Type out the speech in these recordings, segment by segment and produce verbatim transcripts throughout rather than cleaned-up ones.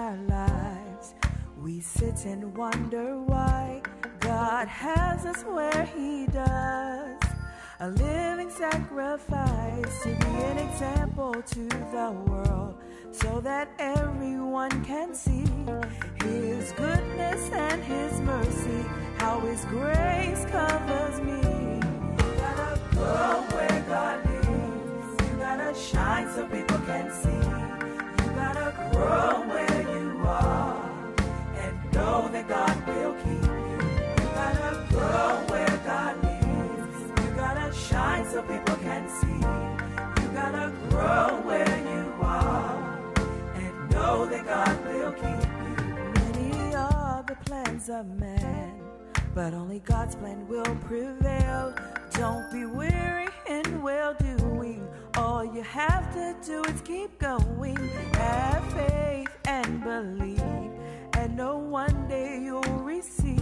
our lives. We sit and wonder why God has us where He does. A living sacrifice to be an example to the world, so that everyone can see His goodness and His mercy, how His grace covers me. You gotta go where God leads. You gotta shine so people can see. You gotta grow where you are and know that God will keep you. You gotta go where God leads. Shine so people can see. You gotta grow where you are and know that God will keep you. Many are the plans of man, but only God's plan will prevail. Don't be weary in well-doing. All you have to do is keep going. Have faith and believe, and know one day you'll receive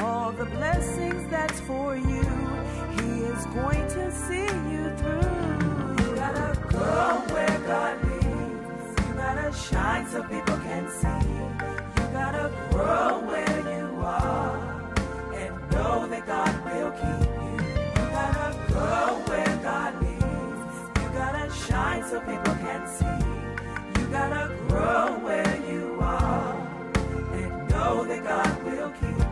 all the blessings that's for you. He is going to see you through. You gotta go where God leads. You gotta shine so people can see. You gotta grow where you are and know that God will keep you. You gotta go where God leads. You gotta shine so people can see. You gotta grow where you are and know that God will keep you.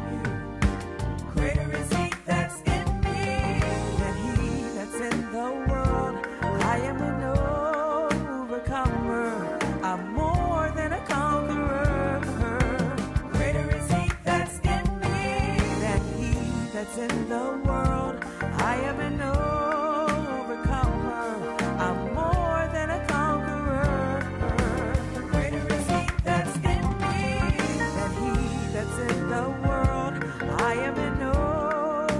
Greater is He that's in the world. I am an overcomer. I'm more than a conqueror. Greater is He that's in me than he that's in the world. I am an overcomer. I'm more than a conqueror. Greater is He that's in me than he that's in the world. I am an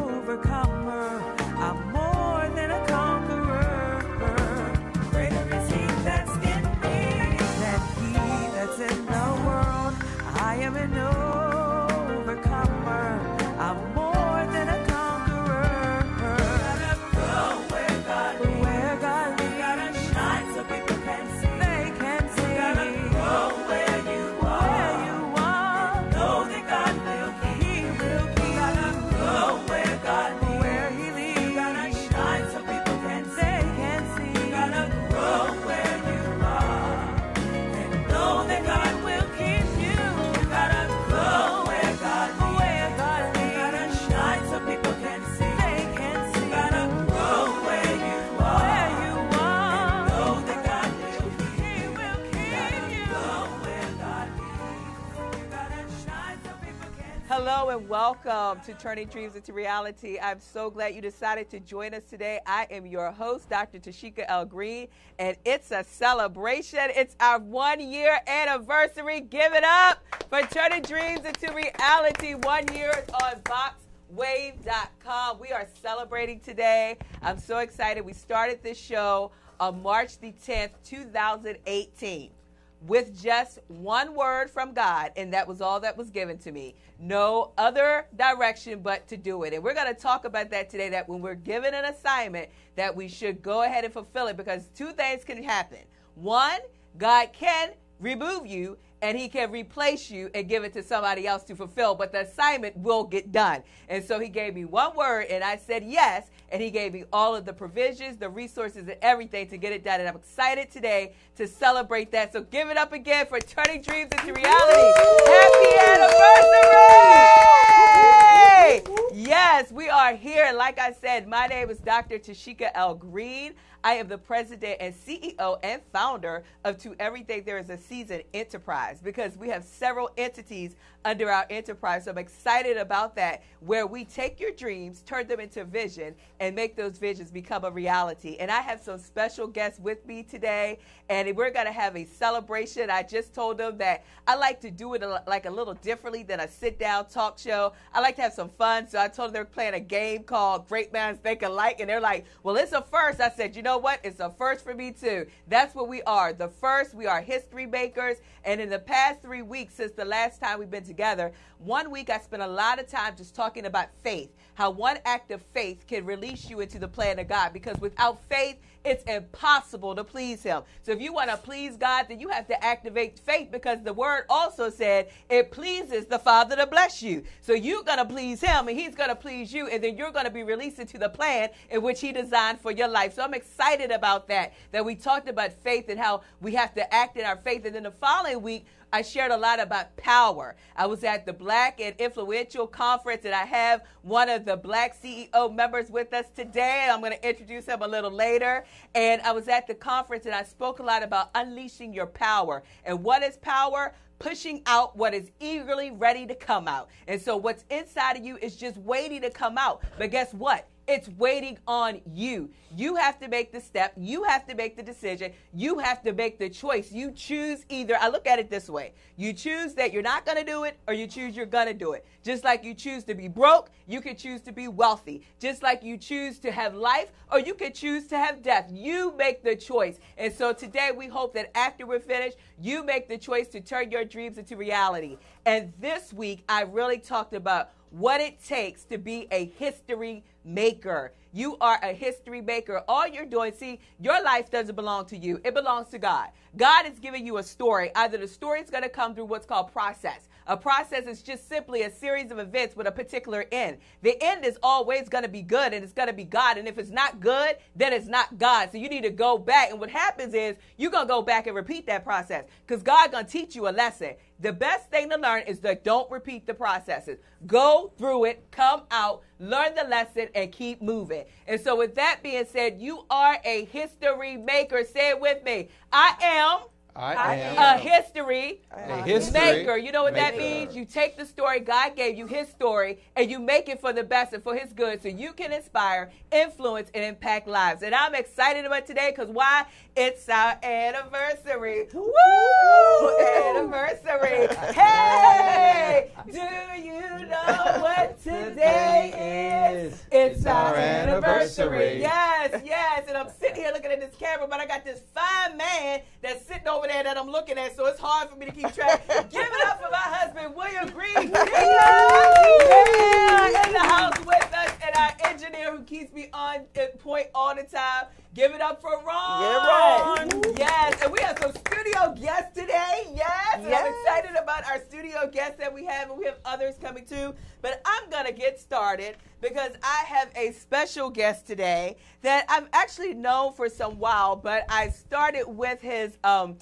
overcomer. I'm more than a conqueror. I am an overcomer. I'm more than a conqueror. You gotta go where God leads. Where God leads. You gotta shine so people can see. They can see. You gotta go where you are. Where you are. And know that God will keep. He will keep. You gotta go where God leads. Where He leads. You gotta shine so people can see. They can see. You gotta go where you are. And know that God will keep. Hello and welcome to Turning Dreams into Reality. I'm so glad you decided to join us today. I am your host, Doctor Tashika L. Green, and it's a celebration. It's our one-year anniversary. Give it up for Turning Dreams into Reality. One year on Box Wave dot com. We are celebrating today. I'm so excited. We started this show on March the tenth, two thousand eighteen. With just one word from God, and that was all that was given to me. No other direction but to do it. And we're going to talk about that today, that when we're given an assignment, that we should go ahead and fulfill it, because two things can happen. One, God can remove you, and He can replace you and give it to somebody else to fulfill, but the assignment will get done. And so He gave me one word, and I said yes, and He gave me all of the provisions, the resources, and everything to get it done. And I'm excited today to celebrate that. So give it up again for Turning Dreams into Reality. Woo! Happy anniversary! Woo! Woo! Woo! Woo! Yes, we are here. Like I said, my name is Doctor Tashika L. Green. I am the president and C E O and founder of To Everything There Is a Season Enterprise, because we have several entities under our enterprise. So I'm excited about that, where we take your dreams, turn them into vision, and make those visions become a reality. And I have some special guests with me today, and we're going to have a celebration. I just told them that I like to do it a, like a little differently than a sit-down talk show. I like to have some fun, so I told them they're playing a game called Great Minds Think Alike, and they're like, well, it's a first. I said, you know what? It's a first for me, too. That's what we are. The first, we are history makers. And in the past three weeks, since the last time we've been together, one week I spent a lot of time just talking about faith. how one act of faith can release you into the plan of God, because without faith, it's impossible to please him. So if you want to please God, then you have to activate faith, because the word also said it pleases the Father to bless you. So you're going to please him and he's going to please you, and then you're going to be released into the plan in which he designed for your life. So I'm excited about that, that we talked about faith and how we have to act in our faith. And then the following week, I shared a lot about power. I was at the Black and Influential Conference, and I have one of the Black C E O members with us today. I'm going to introduce him a little later. And I was at the conference, and I spoke a lot about unleashing your power. And what is power? Pushing out what is eagerly ready to come out. And so what's inside of you is just waiting to come out. But guess what? It's waiting on you. You have to make the step. You have to make the decision. You have to make the choice. You choose either. I look at it this way. You choose that you're not going to do it, or you choose you're going to do it. Just like you choose to be broke, you can choose to be wealthy. Just like you choose to have life, or you can choose to have death. You make the choice. And so today we hope that after we're finished, you make the choice to turn your dreams into reality. And this week, I really talked about what it takes to be a history maker. You are a history maker. All you're doing, see, your life doesn't belong to you. It belongs to God. God is giving you a story. Either the story is going to come through what's called process. A process is just simply a series of events with a particular end. The end is always going to be good, and it's going to be God. And if it's not good, then it's not God. So you need to go back. And what happens is you're going to go back and repeat that process, because God's going to teach you a lesson. The best thing to learn is that don't repeat the processes. Go through it, come out, learn the lesson, and keep moving. And so with that being said, you are a history maker. Say it with me. I am... I, I am, am a history, a history maker. You know what maker. That means? You take the story God gave you, his story, and you make it for the best and for his good, so you can inspire, influence, and impact lives. And I'm excited about today, because why? It's our anniversary. Woo! Anniversary. Hey! Do you know what today is? It's, it's our, our anniversary. anniversary. Yes, yes. And I'm sitting here looking at this camera, but I got this fine man that's sitting over there that I'm looking at, so it's hard for me to keep track. Give it up for my husband, William Green. Yeah, in the house with us, and our engineer who keeps me on point all the time. Give it up for Ron. Yeah, right. Yes, and we have some studio guests today. Yes, and yes. I'm excited about our studio guests that we have, and we have others coming too. But I'm going to get started, because I have a special guest today that I've actually known for some while, but I started with his um,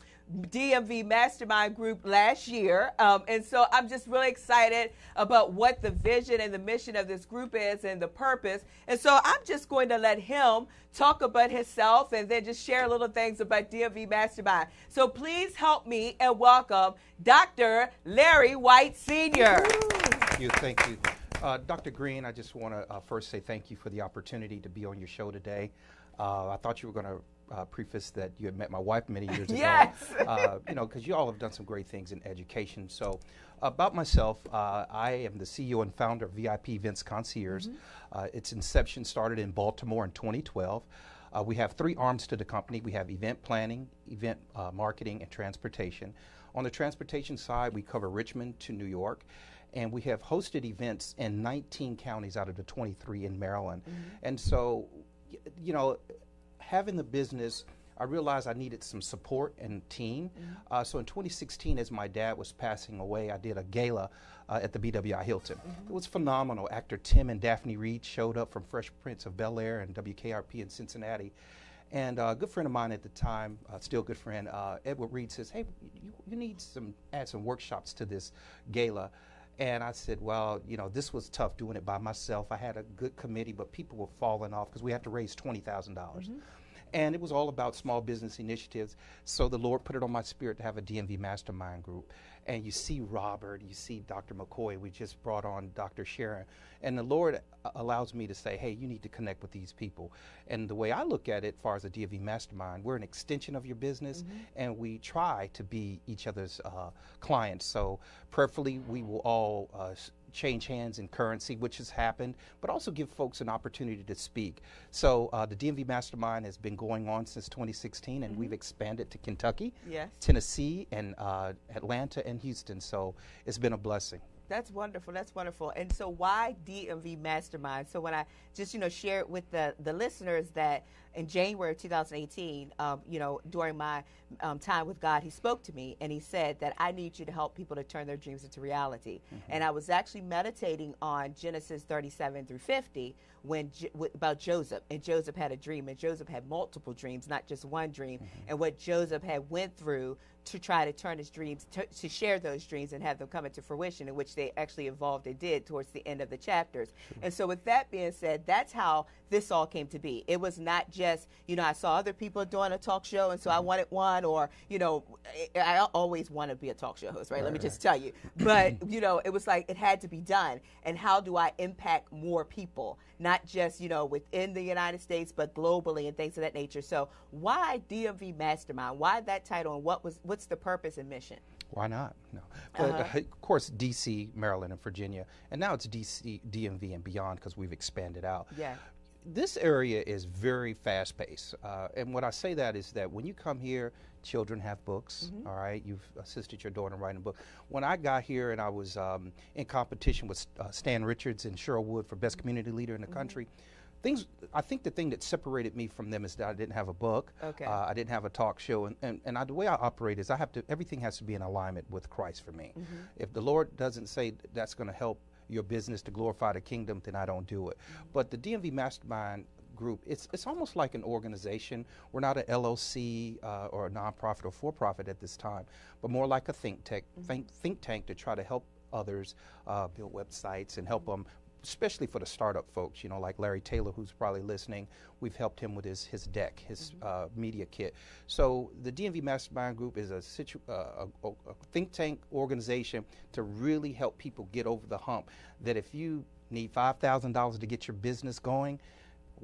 D M V Mastermind group last year. Um, and so I'm just really excited about what the vision and the mission of this group is and the purpose. And so I'm just going to let him talk about himself and then just share little things about D M V Mastermind. So please help me and welcome Doctor Larry White Senior Thank you. Thank you. Uh, Doctor Green, I just want to uh, first say thank you for the opportunity to be on your show today. Uh, I thought you were going to Uh, preface that you had met my wife many years ago. Yes. uh, you know, because you all have done some great things in education. So about myself, uh, I am the C E O and founder of V I P Events Concierge. Mm-hmm. uh, its inception started in Baltimore in twenty twelve. Uh, we have three arms to the company. We have event planning, event uh, marketing, and transportation. On the transportation side, we cover Richmond to New York, and we have hosted events in nineteen counties out of the twenty-three in Maryland. Mm-hmm. And so, you know, having the business, I realized I needed some support and team. Mm-hmm. uh, so in twenty sixteen, as my dad was passing away, I did a gala uh, at the B W I Hilton. Mm-hmm. It was phenomenal. Actor Tim and Daphne Reed showed up from Fresh Prince of Bel Air and W K R P in Cincinnati. And uh, a good friend of mine at the time, uh, still a good friend, uh, Edward Reed says, hey, you, you need some add some workshops to this gala. And I said, well, you know, this was tough doing it by myself. I had a good committee, but people were falling off because we had to raise twenty thousand dollars. Mm-hmm. And it was all about small business initiatives. So the Lord put it on my spirit to have a D M V Mastermind group. And you see Robert, you see Doctor McCoy. We just brought on Doctor Sharon. And the Lord allows me to say, hey, you need to connect with these people. And the way I look at it, as far as a D M V Mastermind, we're an extension of your business, mm-hmm. and we try to be each other's uh, clients. So prayerfully, we will all uh, change hands in currency, which has happened, but also give folks an opportunity to speak. So uh, the D M V Mastermind has been going on since twenty sixteen, and mm-hmm. we've expanded to Kentucky, yes. Tennessee, and uh, Atlanta, and Houston. So it's been a blessing. That's wonderful. That's wonderful. And so why D M V Mastermind? So when I just, you know, shared with the, the listeners that in January of two thousand eighteen, um, you know, during my um, time with God, he spoke to me and he said that I need you to help people to turn their dreams into reality. Mm-hmm. And I was actually meditating on Genesis thirty-seven through fifty when J- w- about Joseph. And Joseph had a dream, and Joseph had multiple dreams, not just one dream. Mm-hmm. And what Joseph had went through to try to turn his dreams, to, to share those dreams and have them come into fruition, in which they actually evolved and did towards the end of the chapters. Sure. And so with that being said, that's how this all came to be. It was not just, you know, I saw other people doing a talk show, and so I wanted one, or, you know, I always want to be a talk show host, right? right Let me right. just tell you. But, you know, it was like it had to be done. And how do I impact more people, not just, you know, within the United States, but globally and things of that nature? So why D M V Mastermind? Why that title, and what was what's the purpose and mission? Why not? No. But uh-huh. Of course, D C, Maryland, and Virginia, and now it's D C, D M V, and beyond, because we've expanded out. Yeah. This area is very fast-paced, uh, and what I say that is that when you come here, children have books, mm-hmm. all right? You've assisted your daughter in writing a book. When I got here and I was um, in competition with uh, Stan Richards and Cheryl Wood for Best Community Leader in the mm-hmm. country, things. I think the thing that separated me from them is that I didn't have a book. Okay. Uh, I didn't have a talk show, and, and, and I, the way I operate is I have to, everything has to be in alignment with Christ for me. Mm-hmm. If the Lord doesn't say that's going to help your business to glorify the kingdom, then I don't do it. Mm-hmm. But the D M V Mastermind group, it's it's almost like an organization. We're not an L L C uh, or a nonprofit or for-profit at this time, but more like a think tank, mm-hmm. think, think tank to try to help others uh, build websites and help mm-hmm. them, especially for the startup folks, you know, like Larry Taylor, who's probably listening. We've helped him with his, his deck, his mm-hmm. uh, media kit. So the D M V Mastermind Group is a, situ- uh, a, a think tank organization to really help people get over the hump that if you need five thousand dollars to get your business going,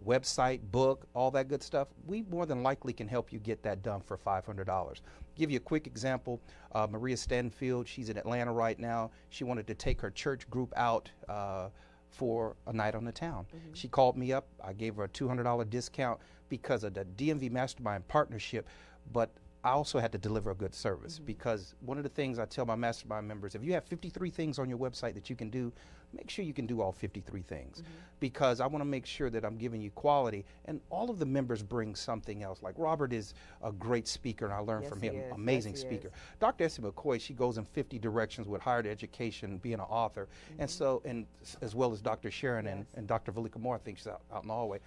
website, book, all that good stuff, we more than likely can help you get that done for five hundred dollars. Give you a quick example. Uh, Maria Stanfield, she's in Atlanta right now. She wanted to take her church group out uh, for a night on the town. Mm-hmm. She called me up. I gave her a two hundred dollars discount because of the D M V Mastermind partnership, but I also had to deliver a good service mm-hmm. because one of the things I tell my Mastermind members, if you have fifty-three things on your website that you can do, make sure you can do all fifty-three things mm-hmm. because I want to make sure that I'm giving you quality, and all of the members bring something else. Like Robert is a great speaker, and I learned yes, from him, is. amazing yes, speaker. Is. Doctor Essie McCoy, she goes in fifty directions with higher education, being an author, mm-hmm. and so, and as well as Doctor Sharon yes. and, and Doctor Velika Moore, I think she's out, out in the hallway.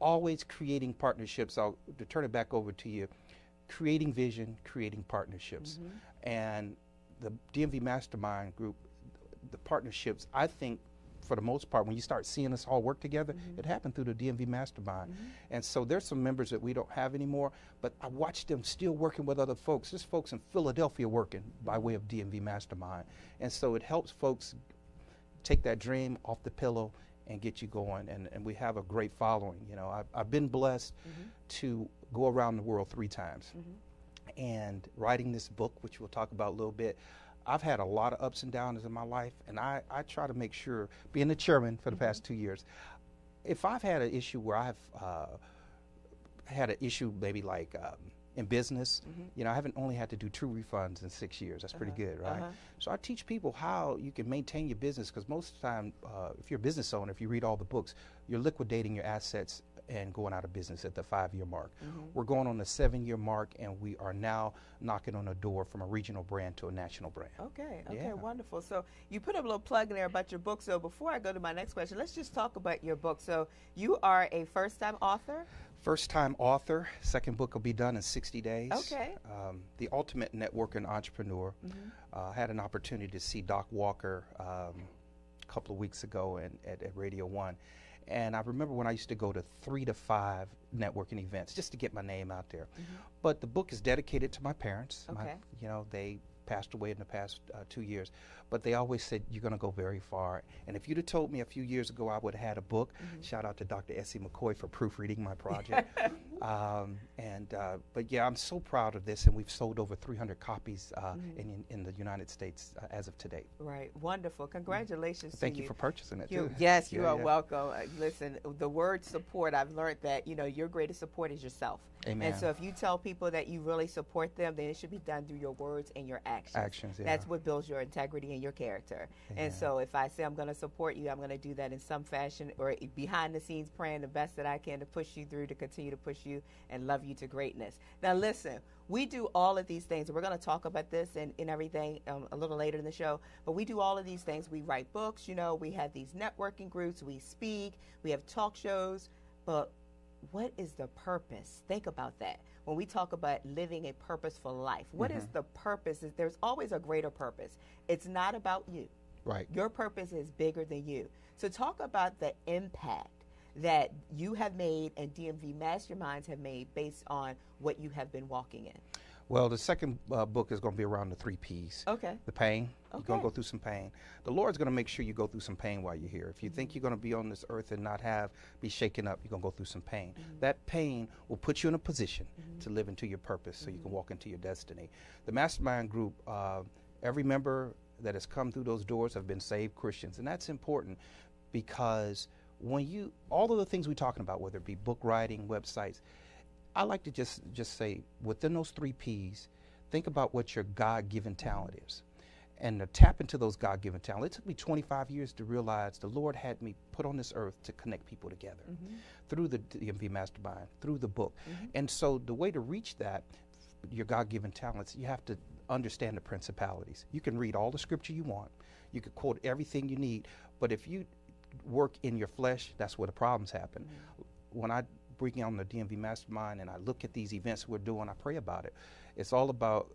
Always creating partnerships. I'll to turn it back over to you. Creating vision, creating partnerships. Mm-hmm. And the D M V Mastermind Group, the partnerships, I think, for the most part, when you start seeing us all work together, mm-hmm. it happened through the D M V Mastermind. Mm-hmm. And so there's some members that we don't have anymore, but I watched them still working with other folks. There's folks in Philadelphia working by way of D M V Mastermind. And so it helps folks take that dream off the pillow and get you going, and, and we have a great following. You know, I've, I've been blessed mm-hmm. to go around the world three times, mm-hmm. and writing this book, which we'll talk about a little bit. I've had a lot of ups and downs in my life, and I, I try to make sure, being the chairman for the mm-hmm. past two years, if I've had an issue where I've uh, had an issue maybe like um, in business, mm-hmm. you know, I haven't only had to do two refunds in six years. That's uh-huh. pretty good, right? Uh-huh. So I teach people how you can maintain your business, because most of the time, uh, if you're a business owner, if you read all the books, you're liquidating your assets and going out of business at the five-year mark. Mm-hmm. We're going on the seven-year mark, and we are now knocking on a door from a regional brand to a national brand. Okay, okay, yeah. Wonderful. So you put a little plug in there about your book. So before I go to my next question, let's just talk about your book. So you are a first-time author? First-time author. Second book will be done in sixty days. Okay. Um, the ultimate network and entrepreneur. Mm-hmm. Uh, I had an opportunity to see Doc Walker um, a couple of weeks ago and, at, at Radio One. And I remember when I used to go to three to five networking events just to get my name out there. Mm-hmm. But the book is dedicated to my parents. Okay. My, you know, they passed away in the past uh, two years. But they always said, you're going to go very far. And if you'd have told me a few years ago I would have had a book, mm-hmm. shout out to Doctor Essie McCoy for proofreading my project. Um, and uh, but yeah, I'm so proud of this, and we've sold over three hundred copies uh, mm-hmm. in in the United States uh, as of today. Right, wonderful! Congratulations! Mm-hmm. Thank you, you for purchasing it. You, too. Yes, you yeah, are yeah. welcome. Uh, listen, the word support. I've learned that you know your greatest support is yourself. Amen. And so if you tell people that you really support them, then it should be done through your words and your actions. Actions. Yeah. That's what builds your integrity and your character. Yeah. And so if I say I'm going to support you, I'm going to do that in some fashion or behind the scenes, praying the best that I can to push you through, to continue to push you and love you to greatness. Now listen, we do all of these things. We're going to talk about this and, and everything um, a little later in the show, but we do all of these things. We write books, you know, we have these networking groups, we speak, we have talk shows, but what is the purpose? Think about that. When we talk about living a purposeful life, what mm-hmm. is the purpose? Is there's always a greater purpose. It's not about you. Right. Your purpose is bigger than you. So talk about the impact that you have made and D M V Masterminds have made based on what you have been walking in. Well, the second uh, book is going to be around the three P's. Okay. The pain. Okay. You're going to go through some pain. The Lord's going to make sure you go through some pain while you're here. If you mm-hmm. think you're going to be on this earth and not have, be shaken up, you're going to go through some pain. Mm-hmm. That pain will put you in a position mm-hmm. to live into your purpose so mm-hmm. you can walk into your destiny. The Mastermind group, uh, every member that has come through those doors have been saved Christians. And that's important because when you, all of the things we're talking about, whether it be book writing, websites, I like to just, just say within those three P's, think about what your God-given talent is. And to tap into those God-given talent. It took me twenty-five years to realize the Lord had me put on this earth to connect people together mm-hmm. through the D M V Mastermind, through the book. Mm-hmm. And so the way to reach that, your God-given talents, you have to understand the principalities. You can read all the scripture you want. You can quote everything you need. But if you work in your flesh, that's where the problems happen. Mm-hmm. When I bring on the D M V Mastermind and I look at these events we're doing, I pray about it. It's all about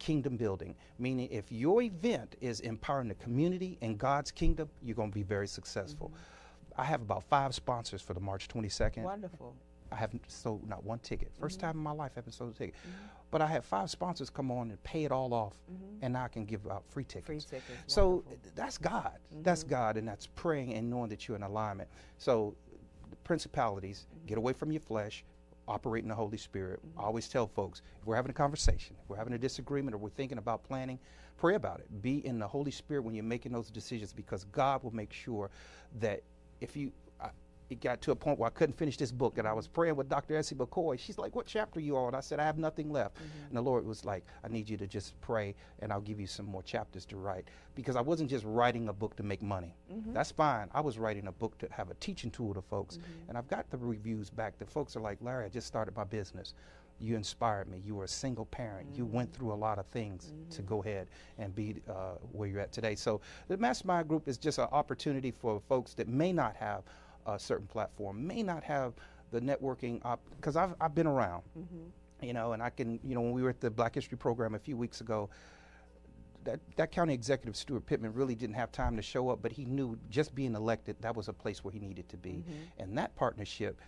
kingdom building, meaning if your event is empowering the community and God's kingdom, you're going to be very successful. Mm-hmm. I have about five sponsors for the March twenty-second. Wonderful. I haven't sold not one ticket. First mm-hmm. time in my life I haven't sold a ticket. Mm-hmm. But I had five sponsors come on and pay it all off, mm-hmm. and now I can give out free tickets. Free tickets. So wonderful. That's God. Mm-hmm. That's God, and that's praying and knowing that you're in alignment. So the principalities, mm-hmm. get away from your flesh, operate in the Holy Spirit. Mm-hmm. I always tell folks, if we're having a conversation, if we're having a disagreement, or we're thinking about planning, pray about it. Be in the Holy Spirit when you're making those decisions, because God will make sure that if you... It got to a point where I couldn't finish this book, and I was praying with Doctor Essie McCoy. She's like, "What chapter are you on?" I said, "I have nothing left." Mm-hmm. And the Lord was like, "I need you to just pray, and I'll give you some more chapters to write." Because I wasn't just writing a book to make money. Mm-hmm. That's fine. I was writing a book to have a teaching tool to folks. Mm-hmm. And I've got the reviews back. The folks are like, "Larry, I just started my business. You inspired me. You were a single parent. Mm-hmm. You went through a lot of things mm-hmm. to go ahead and be uh, where you're at today." So the Mastermind Group is just an opportunity for folks that may not have a certain platform, may not have the networking op, because I've, I've been around, mm-hmm. you know, and I can, you know, when we were at the Black History program a few weeks ago, that, that county executive, Stuart Pittman, really didn't have time to show up, but he knew just being elected, that was a place where he needed to be. Mm-hmm. And that partnership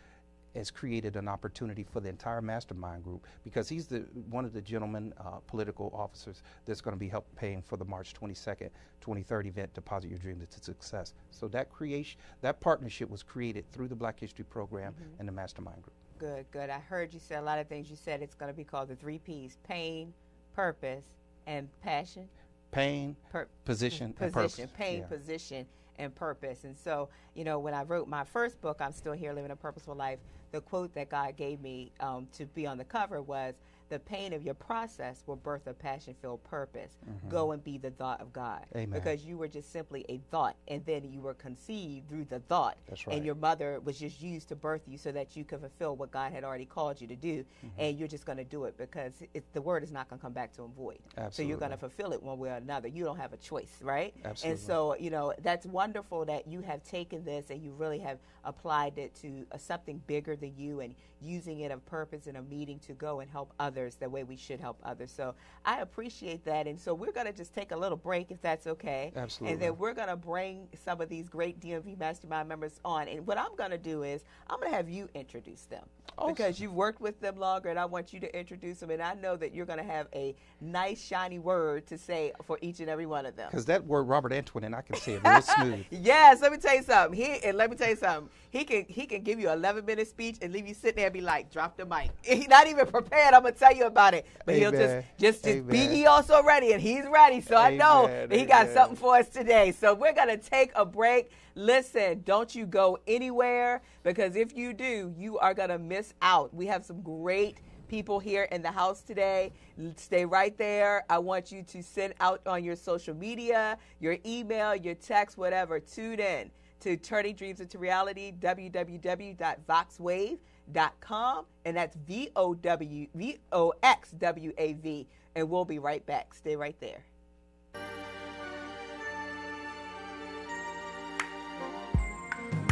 has created an opportunity for the entire Mastermind group, because he's the one of the gentlemen, uh, political officers, that's going to be helping paying for the March twenty-second, twenty thirty event, Deposit Your Dreams Into Success. So that creation, that partnership was created through the Black History Program mm-hmm. and the Mastermind group. Good, good. I heard you say a lot of things. You said it's going to be called the three P's: pain, purpose, and passion. Pain, per- position, position, and purpose. Pain, yeah. position, and purpose. And so, you know, when I wrote my first book, I'm Still Here Living a Purposeful Life, the quote that God gave me um, to be on the cover was, "The pain of your process will birth a passion-filled purpose. Mm-hmm. Go and be the thought of God." Amen. Because you were just simply a thought, and then you were conceived through the thought. That's right. And your mother was just used to birth you so that you could fulfill what God had already called you to do, mm-hmm. and you're just going to do it because it, the word is not going to come back to him void. Absolutely. So you're going to fulfill it one way or another. You don't have a choice, right? Absolutely. And so, you know, that's wonderful that you have taken this and you really have applied it to uh, something bigger than you, and using it of purpose and a meeting to go and help others others the way we should help others. So I appreciate that. And so we're going to just take a little break, if that's okay. Absolutely. And then we're going to bring some of these great D M V Mastermind members on. And what I'm going to do is I'm going to have you introduce them. Awesome. Because you've worked with them longer, and I want you to introduce them. And I know that you're going to have a nice, shiny word to say for each and every one of them. Because that word, Robert Antoinette, I can say it real smooth. Yes, let me tell you something. He, and let me tell you something. He can, he can give you an eleven-minute speech and leave you sitting there and be like, drop the mic. He's not even prepared. I'm going to tell you about it. But Amen. He'll just, just, just be ye also ready, and he's ready. So Amen. I know that he Amen. Got something for us today. So we're going to take a break. Listen, don't you go anywhere, because if you do, you are going to miss out. We have some great people here in the house today. Stay right there. I want you to send out on your social media, your email, your text, whatever. Tune in to Turning Dreams Into Reality, w w w dot vox wave dot com, and that's V O W V O X W A V, and we'll be right back. Stay right there.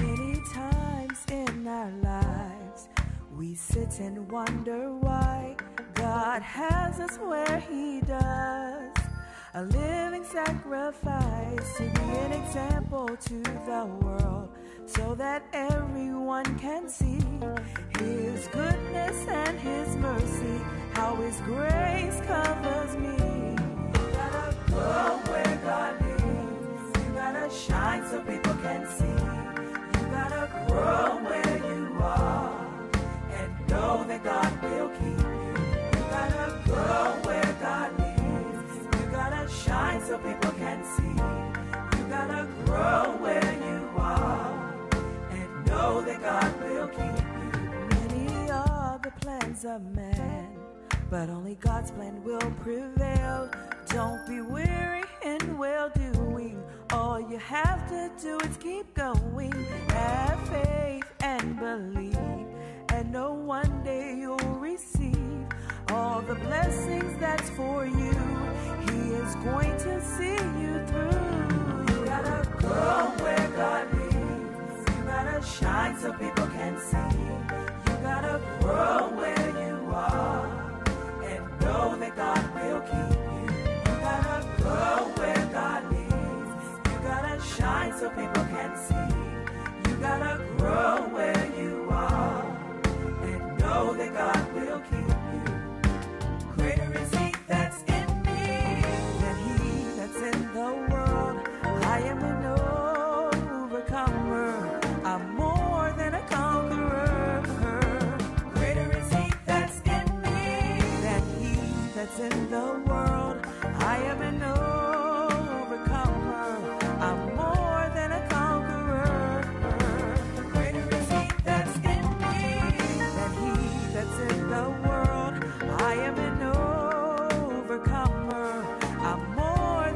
Many times in our lives, we sit and wonder why God has us where He does. A living sacrifice to be an example to the world, so that everyone can see His goodness and His mercy, how His grace covers me. You gotta go where God leads. You gotta shine so people can see. You gotta grow where you are and know that God will keep you. You gotta go where God leads. Shine so people can see. You gotta grow where you are and know that God will keep you. Many are the plans of man, but only God's plan will prevail. Don't be weary in well-doing. All you have to do is keep going. Have faith and believe, and know one day you'll receive all the blessings that's for you. He is going to see you through. You gotta grow where God leads. You gotta shine so people can see. You gotta grow where you are and know that God will keep you. You gotta grow where God leads. You gotta shine so people can see. You gotta grow where you are and know that God will keep you. Greater is He that's in the world. I am an overcomer. I'm more than a conqueror. Greater is He that's in me than he that's in the world. I am an overcomer. I'm more than a conqueror. Greater is He that's in me than he that's in the world. I am an overcomer. I'm more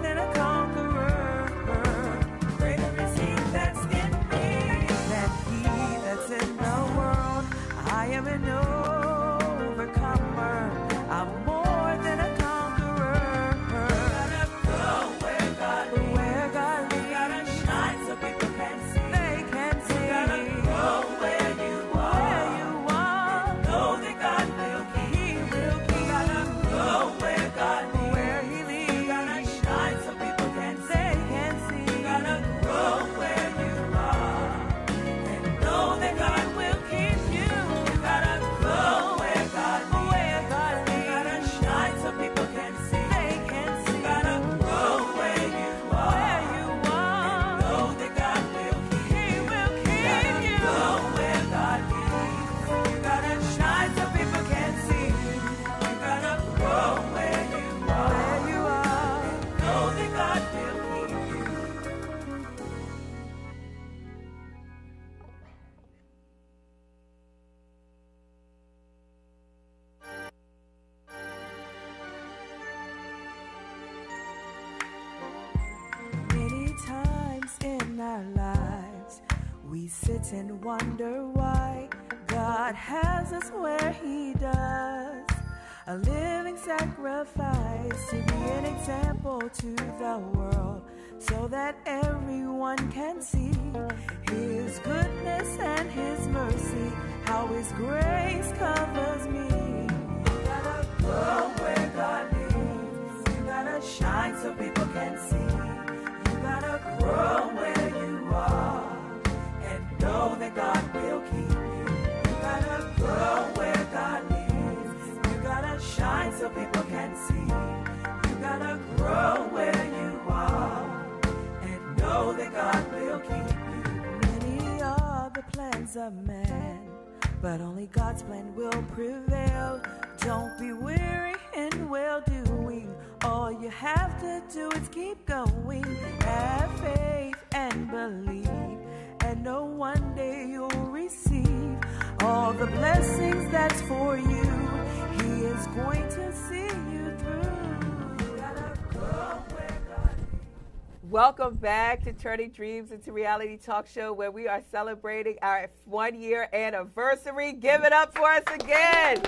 and wonder why God has us where He does. A living sacrifice to be an example to the world, so that everyone can see His goodness and His mercy, how His grace covers me. You gotta gotta shine so people can see. You gotta grow where you are and know that God will keep you. You gotta grow where God leads. You gotta shine so people can see. You gotta grow where you are and know that God will keep you. Many are the plans of man, but only God's plan will prevail. Don't be weary in well-doing. All you have to do is keep going. Have faith and believe, and know one day you'll receive all the blessings that's for you. He is going to see you through. You gotta grow where God is. Welcome back to Turning Dreams into Reality Talk Show, where we are celebrating our one-year anniversary. Give it up for us again.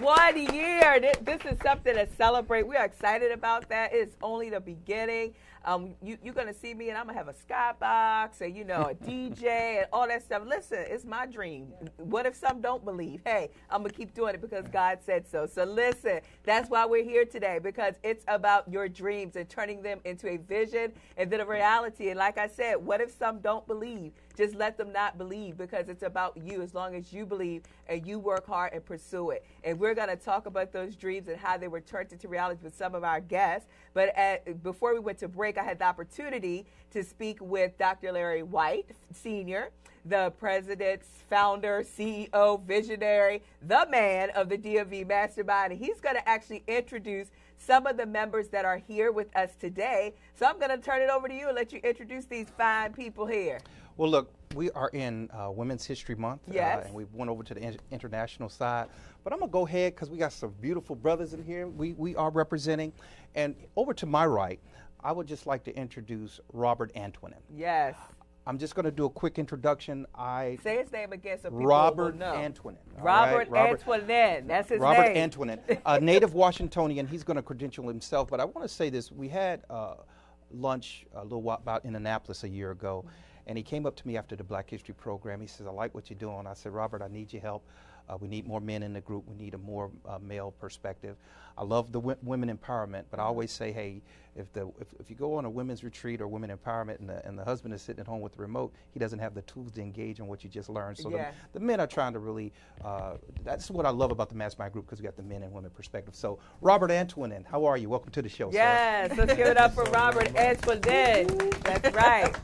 One year. This is something to celebrate. We are excited about that. It's only the beginning. Um, you, you're going to see me, and I'm going to have a skybox and, you know, a D J and all that stuff. Listen, it's my dream. What if some don't believe? Hey, I'm going to keep doing it because God said so. So listen, that's why we're here today, because it's about your dreams and turning them into a vision and then a reality. And like I said, what if some don't believe? Just let them not believe, because it's about you. As long as you believe and you work hard and pursue it. And we're going to talk about those dreams and how they were turned into reality with some of our guests. But at, before we went to break, I had the opportunity to speak with Doctor Larry White Senior, the president's founder, C E O, visionary, the man of the D M V Mastermind. And he's going to actually introduce some of the members that are here with us today. So I'm going to turn it over to you and let you introduce these fine people here. Well, look, we are in uh, Women's History Month, yes. uh, and we went over to the in international side. But I'm going to go ahead, because we got some beautiful brothers in here we, we are representing. And over to my right, I would just like to introduce Robert Antoinette. Yes. I'm just going to do a quick introduction. I Say his name again so people Robert will know. Antoinette, Robert right? Robert Antoinette. That's his Robert name. Robert Antoinette, a native Washingtonian. He's going to credential himself. But I want to say this. We had uh, lunch a little while about in Annapolis a year ago. And he came up to me after the Black History program. He says, I like what you're doing. I said, Robert, I need your help. Uh, we need more men in the group. We need a more uh, male perspective. I love the w women empowerment, but I always say, hey, if the if, if you go on a women's retreat or women empowerment and the, and the husband is sitting at home with the remote, he doesn't have the tools to engage in what you just learned. So yeah. the, the men are trying to really, uh, that's what I love about the Mastermind Group, because we got the men and women perspective. So Robert Antoinette, how are you? Welcome to the show, yes, sir. Yes, let's give it up for so Robert Antoinette. That's right.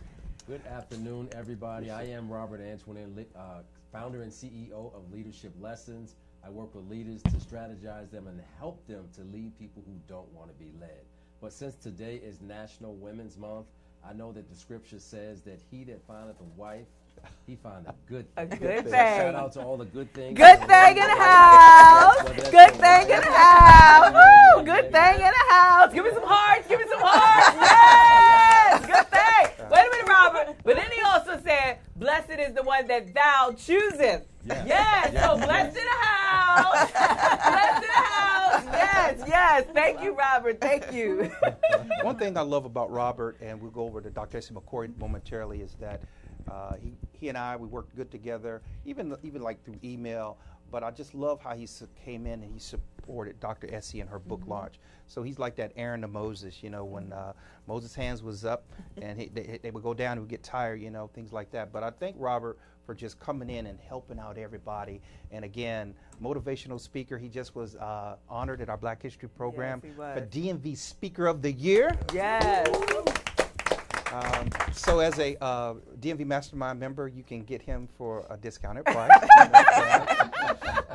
Good afternoon, everybody. I am Robert Antoinette, uh, founder and C E O of Leadership Lessons. I work with leaders to strategize them and help them to lead people who don't want to be led. But since today is National Women's Month, I know that the scripture says that he that findeth a wife, he found a good thing. A good, good thing. thing. Shout out to all the good things. Good thing in the house. Good thing in the house. Woo! Good thing in the house. Give me some hearts. Give me some hearts. Yes! Good thing. Wait a minute, Robert. But then he also said, blessed is the one that thou chooseth. Yes. yes. yes. So blessed in the house. Blessed in the house. Yes, yes. Thank you, Robert. Thank you. One thing I love about Robert, and we'll go over to Doctor Essie McCoy momentarily, is that Uh, he, he and I, we worked good together, even even like through email. But I just love how he came in and he supported Doctor Essie in her book mm-hmm. launch. So he's like that Aaron to Moses, you know, when uh, Moses' hands was up and he, they, they would go down and would get tired, you know, things like that. But I thank Robert for just coming in and helping out everybody. And again, motivational speaker. He just was uh, honored at our Black History program. Yes, he was. For D M V Speaker of the Year. Yes. Woo! Um, so as a uh, D M V Mastermind member, you can get him for a discounted price.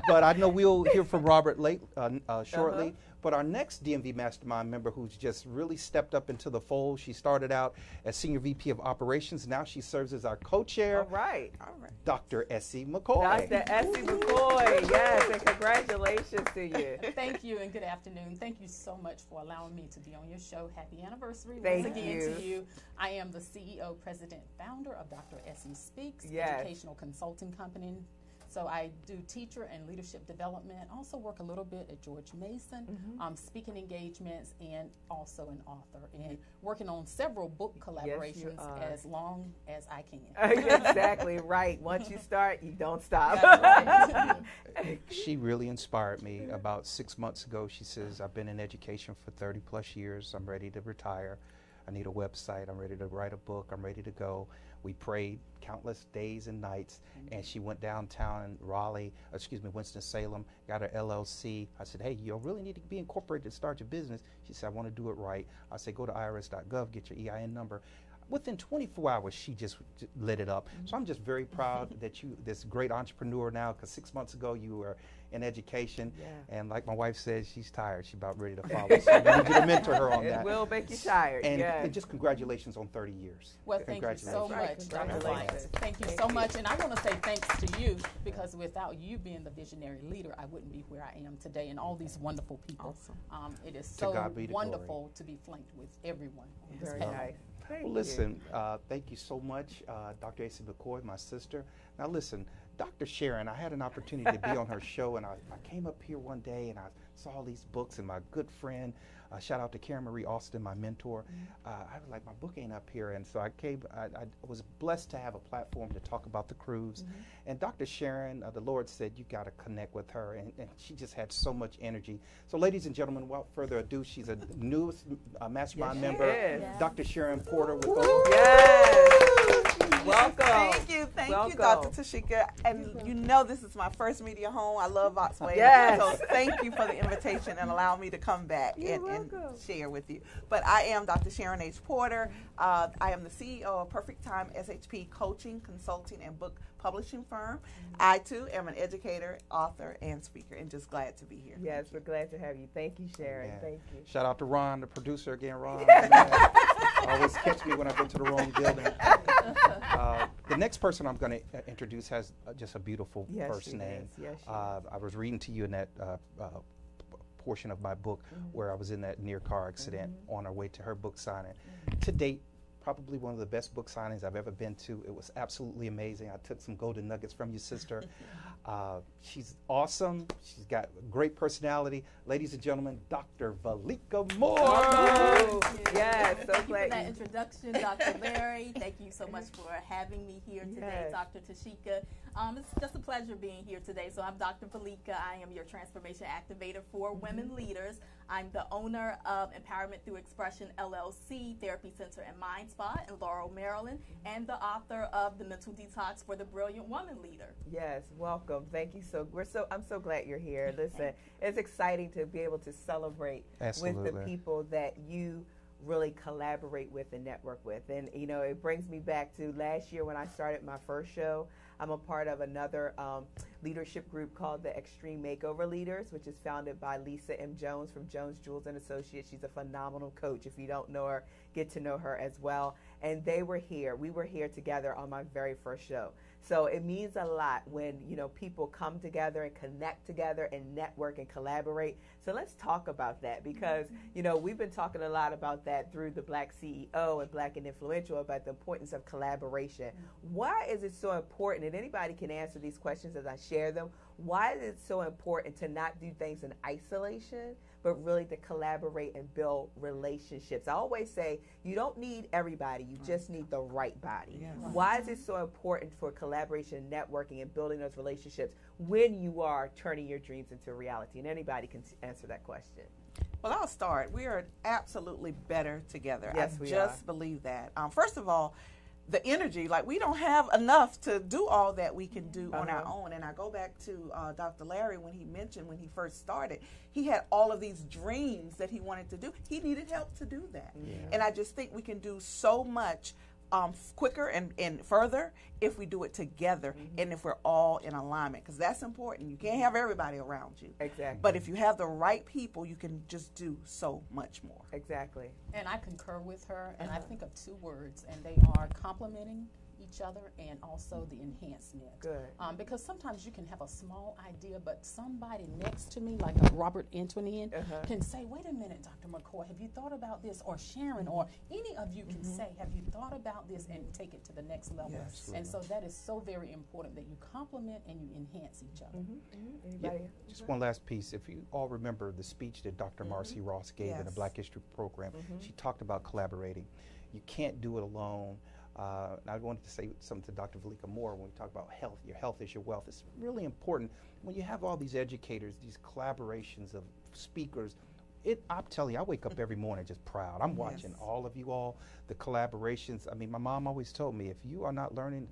But I know we'll hear from Robert late, uh, uh, shortly. Uh-huh. But our next D M V Mastermind member, who's just really stepped up into the fold, she started out as Senior V P of Operations. Now she serves as our co-chair. All right. All right. Doctor Essie McCoy. Doctor Essie McCoy, yes, and congratulations to you. Thank you, and good afternoon. Thank you so much for allowing me to be on your show. Happy anniversary Thank once again you. to you. I am the C E O, President, Founder of Doctor Essie Speaks, yes. Educational Consulting Company. So I do teacher and leadership development, also work a little bit at George Mason, mm-hmm. um, speaking engagements, and also an author, and working on several book collaborations yes, as long as I can. Exactly right. Once you start, you don't stop. That's right. she really inspired me. About six months ago, she says, I've been in education for thirty plus years. I'm ready to retire. I need a website. I'm ready to write a book. I'm ready to go. We prayed countless days and nights, mm-hmm. and she went downtown in Raleigh, excuse me, Winston-Salem, got her L L C. I said, hey, you really need to be incorporated to start your business. She said, I want to do it right. I said, go to I R S dot gov, get your E I N number. Within twenty-four hours, she just lit it up. So I'm just very proud that you, this great entrepreneur now, because six months ago you were in education, yeah. and like my wife says, she's tired. She's about ready to follow. So we need you to mentor her on it that. It will make you tired. And, yeah. and just congratulations on thirty years. Well, thank you so much, Doctor Lyons. Thank you so much. And I want to say thanks to you, because without you being the visionary leader, I wouldn't be where I am today, and all these wonderful people. Awesome. Um, it is so to wonderful glory. to be flanked with everyone. Yes. Very nice. Thank well, listen, uh, thank you so much, uh, Doctor Essie McCoy, my sister. Now, listen, Doctor Sharon, I had an opportunity to be on her show, and I, I came up here one day, and I saw all these books, and my good friend, uh, shout out to Karen Marie Austin, my mentor. Uh, I was like, my book ain't up here, and so I came, I, I was blessed to have a platform to talk about the cruise. Mm-hmm. And Doctor Sharon, uh, the Lord said, you got to connect with her, and, and she just had so much energy. So, ladies and gentlemen, without further ado, she's a newest uh, Mastermind yes, member, yeah. Doctor Sharon Porter. With yes. Welcome. Thank you. Thank Welcome. you, Doctor Tashika. And you know this is my first media home. I love BoxWave. Yes. So thank you for the invitation and allow me to come back and, and share with you. But I am Doctor Sharon H. Porter. Uh, I am the C E O of Perfect Time S H P Coaching, Consulting, and Book Publishing Firm. Mm-hmm. I, too, am an educator, author, and speaker, and just glad to be here. Yes, we're glad to have you. Thank you, Sharon. Yeah. Thank you. Shout out to Ron, the producer. Again, Ron. Yeah. Always catch me when I go to the wrong building. Uh, the next person I'm going to uh, introduce has uh, just a beautiful yes, first name. Yes, uh, I was reading to you in that uh, uh, portion of my book mm-hmm. where I was in that near car accident mm-hmm. on our way to her book signing. Mm-hmm. To date, probably one of the best book signings I've ever been to. It was absolutely amazing. I took some golden nuggets from your sister. uh, she's awesome. She's got great personality. Ladies and gentlemen, Doctor Velika Moore. Oh, yes, so thank glad. Thank you for that you. introduction, Doctor Larry. Thank you so much for having me here today, yes. Doctor Tashika. Um, it's just a pleasure being here today. So I'm Doctor Velika. I am your Transformation Activator for Women Leaders. I'm the owner of Empowerment Through Expression, L L C, Therapy Center and Mind Spa in Laurel, Maryland, and the author of The Mental Detox for the Brilliant Woman Leader. Yes, welcome. Thank you. So we're so I'm so glad you're here. Listen, it's exciting to be able to celebrate Absolutely. with the people that you really collaborate with and network with. And, you know, it brings me back to last year when I started my first show. I'm a part of another um, leadership group called the Extreme Makeover Leaders, which is founded by Lisa M. Jones from Jones, Jules and Associates. She's a phenomenal coach. If you don't know her, get to know her as well. And they were here. We were here together on my very first show. So it means a lot when, you know, people come together and connect together and network and collaborate. So let's talk about that because, you know, we've been talking a lot about that through the Black C E O and Black and Influential about the importance of collaboration. Why is it so important? And anybody can answer these questions as I share them. Why is it so important to not do things in isolation, but really to collaborate and build relationships? I always say you don't need everybody. You just need the right body. Yes. Why is it so important for collaboration, networking, and building those relationships when you are turning your dreams into reality? And anybody can answer that question. Well, I'll start. We are absolutely better together. Yes, I we just are. believe that. Um, first of all, the energy, like we don't have enough to do all that we can do uh-huh. on our own. And I go back to uh, Doctor Larry when he mentioned when he first started, he had all of these dreams that he wanted to do. He needed help to do that. Yeah. And I just think we can do so much um, quicker and, and further if we do it together mm-hmm. and if we're all in alignment, because that's important. You can't have everybody around you. Exactly. But if you have the right people, you can just do so much more. Exactly. And I concur with her, and uh-huh. I think of two words, and they are complementing each other and also the enhancement. Good. Um, because sometimes you can have a small idea, but somebody next to me, like a Robert Antoinette, uh-huh. can say, wait a minute, Doctor McCoy, have you thought about this? Or Sharon, or any of you can mm-hmm. say, have you thought about this, and take it to the next level? Yes, and so that is so very important that you complement and you enhance each other. Mm-hmm. Mm-hmm. Anybody? Yeah. Just one last piece. If you all remember the speech that Doctor Mm-hmm. Marcy Ross gave yes. in the Black History program, mm-hmm. she talked about collaborating. You can't do it alone. Uh, and I wanted to say something to Doctor Velika Moore when we talk about health. Your health is your wealth. It's really important. When you have all these educators, these collaborations of speakers, It, I'll tell you, I wake up every morning just proud. I'm watching yes. all of you all, the collaborations. I mean, my mom always told me, if you are not learning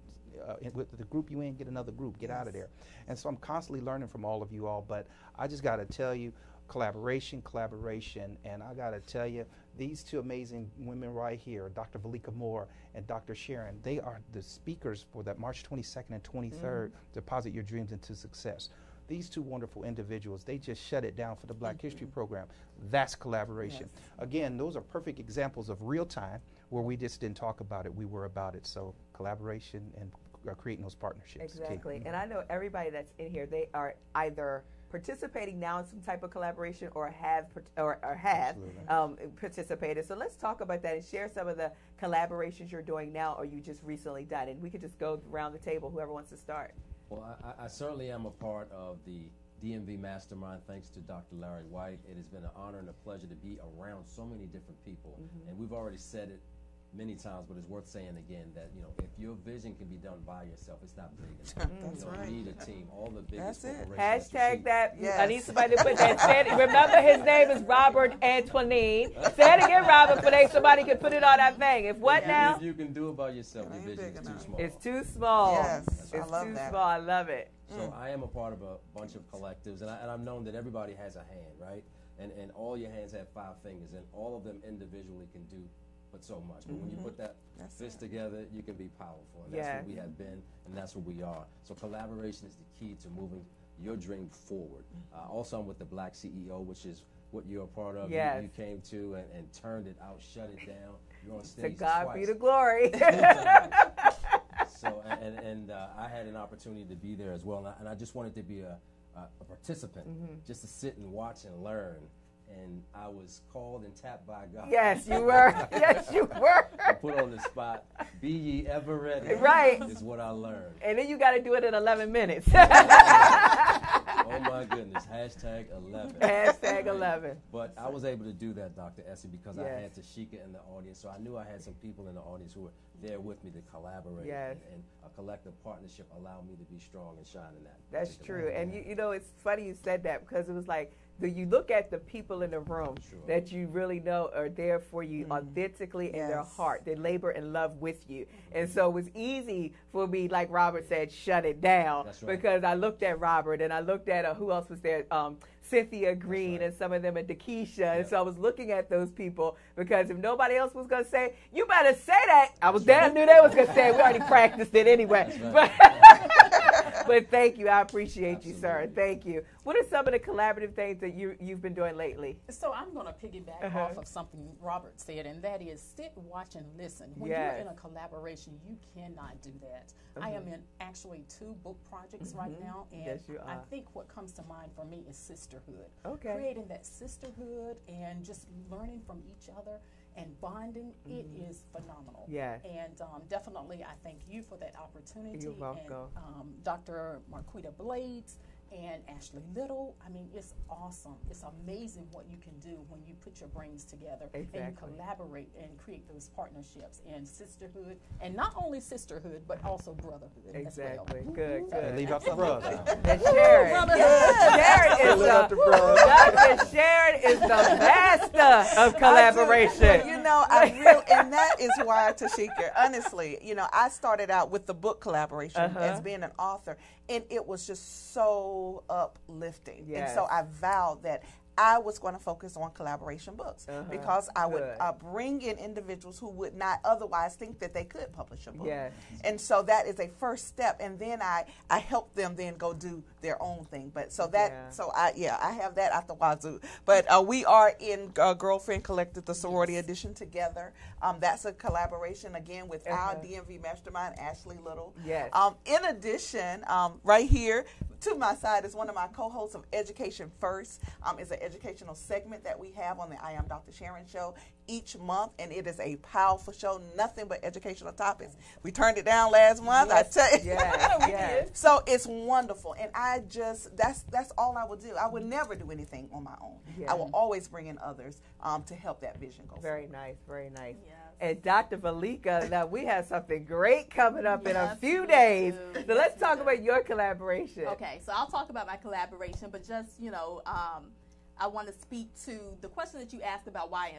uh, in, with the group you in, get another group, get yes. out of there. And so I'm constantly learning from all of you all, but I just got to tell you, collaboration, collaboration, and I got to tell you, these two amazing women right here, Doctor Velika Moore and Doctor Sharon, they are the speakers for that March twenty-second and twenty-third, mm. Deposit Your Dreams Into Success. These two wonderful individuals, they just shut it down for the Black mm-hmm. History program. That's collaboration. Yes. Again, those are perfect examples of real time where we just didn't talk about it, we were about it. So collaboration and creating those partnerships. Exactly. Okay. And I know everybody that's in here, they are either participating now in some type of collaboration or have or, or have um, participated. So let's talk about that and share some of the collaborations you're doing now or you just recently done. And we could just go around the table, whoever wants to start. Well, I, I certainly am a part of the D M V Mastermind, thanks to Doctor Larry White. It has been an honor and a pleasure to be around so many different people. Mm-hmm. And we've already said it many times, but it's worth saying again that, you know, if your vision can be done by yourself, it's not big enough. That's you don't right. need a team. All the biggest That's it. Hashtag that. that yes. I need somebody to put that. Said, remember, his name is Robert Antoinette. Say it again, Robert, but hey, somebody can put it on that thing. If what if now? If you can do it by yourself, your vision is enough. too small. It's too small. Yes. That's right. I love it's too that. small. I love it. So mm. I am a part of a bunch of collectives, and, I, and I've known that everybody has a hand, right? And, and all your hands have five fingers, and all of them individually can do so much, but mm-hmm. when you put that that's fist it. together, you can be powerful, and that's yeah. what we have been, and that's what we are. So collaboration is the key to moving your dream forward. Uh, also, I'm with the Black C E O, which is what you're a part of. Yes. You, you came to and, and turned it out, shut it down. You're on stage to God twice. be the glory. So, and, and uh, I had an opportunity to be there as well, and I, and I just wanted to be a, a, a participant, mm-hmm. just to sit and watch and learn. And I was called and tapped by God. Yes, you were. Yes, you were. Put on the spot. Be ye ever ready. Right. Is what I learned. And then you got to do it in eleven minutes. Oh, my goodness. Hashtag eleven. Hashtag eleven. But I was able to do that, Doctor Essie, because yes. I had Tashika in the audience. So I knew I had some people in the audience who were there with me to collaborate. Yes. And, and a collective partnership allowed me to be strong and shine in that. That's true. And, you, you know, it's funny you said that because it was like, do you look at the people in the room sure. that you really know are there for you mm. authentically yes. in their heart? They labor in love with you. Mm-hmm. And so it was easy for me, like Robert said, shut it down. That's right. Because I looked at Robert and I looked at uh, who else was there? Um, Cynthia Green right. and some of them at Dakesha. Yeah. And so I was looking at those people because if nobody else was going to say, you better say that. I was damn right. knew they was going to say it. We already practiced it anyway. Right. But, but thank you. I appreciate Absolutely. you, sir. Thank you. What are some of the collaborative things that you, you've been doing lately? So I'm going to piggyback uh-huh. off of something Robert said, and that is sit, watch, and listen. When yes. you're in a collaboration, you cannot do that. Mm-hmm. I am in actually two book projects mm-hmm. right now, and yes, you are. I think what comes to mind for me is sister. Okay. Creating that sisterhood and just learning from each other and bonding, mm-hmm. it is phenomenal. Yes. And um, definitely I thank you for that opportunity. You're welcome. And, um, Doctor Marquita Blades and Ashley Little, I mean, it's awesome. It's amazing what you can do when you put your brains together exactly. and you collaborate and create those partnerships and sisterhood, and not only sisterhood, but also brotherhood exactly. as well. Good, good. And leave out the brother. And Sharon. Yes. Sharon, is out the brother. Sharon is the master of collaboration. You know, I really, and that is why, Tashika, honestly, you know, I started out with the book collaboration uh-huh. as being an author, and it was just so uplifting. Yes. And so I vowed that I was going to focus on collaboration books uh-huh. because I would uh, bring in individuals who would not otherwise think that they could publish a book. Yes. And so that is a first step, and then I, I help them then go do their own thing. But so that, yeah. so I, yeah, I have that at the wazoo. But uh, we are in uh, Girlfriend Collective, the sorority yes. edition together. Um, that's a collaboration again with uh-huh. our D M V Mastermind, Ashley Little. Yes. Um, in addition, um, right here to my side is one of my co-hosts of Education First. Um, is an educational segment that we have on the I Am Doctor Sharon show each month, and it is a powerful show, nothing but educational topics. We turned it down last month, yes, I tell you. Yes, yes. So it's wonderful, and I just, that's that's all I will do. I would never do anything on my own. Yes. I will always bring in others um, to help that vision go forward. Very nice, very nice. Yes. and Doctor Velika. Now, we have something great coming up yes, in a few days. Do. So let's talk about your collaboration. Okay, so I'll talk about my collaboration, but just, you know, um, I want to speak to the question that you asked about why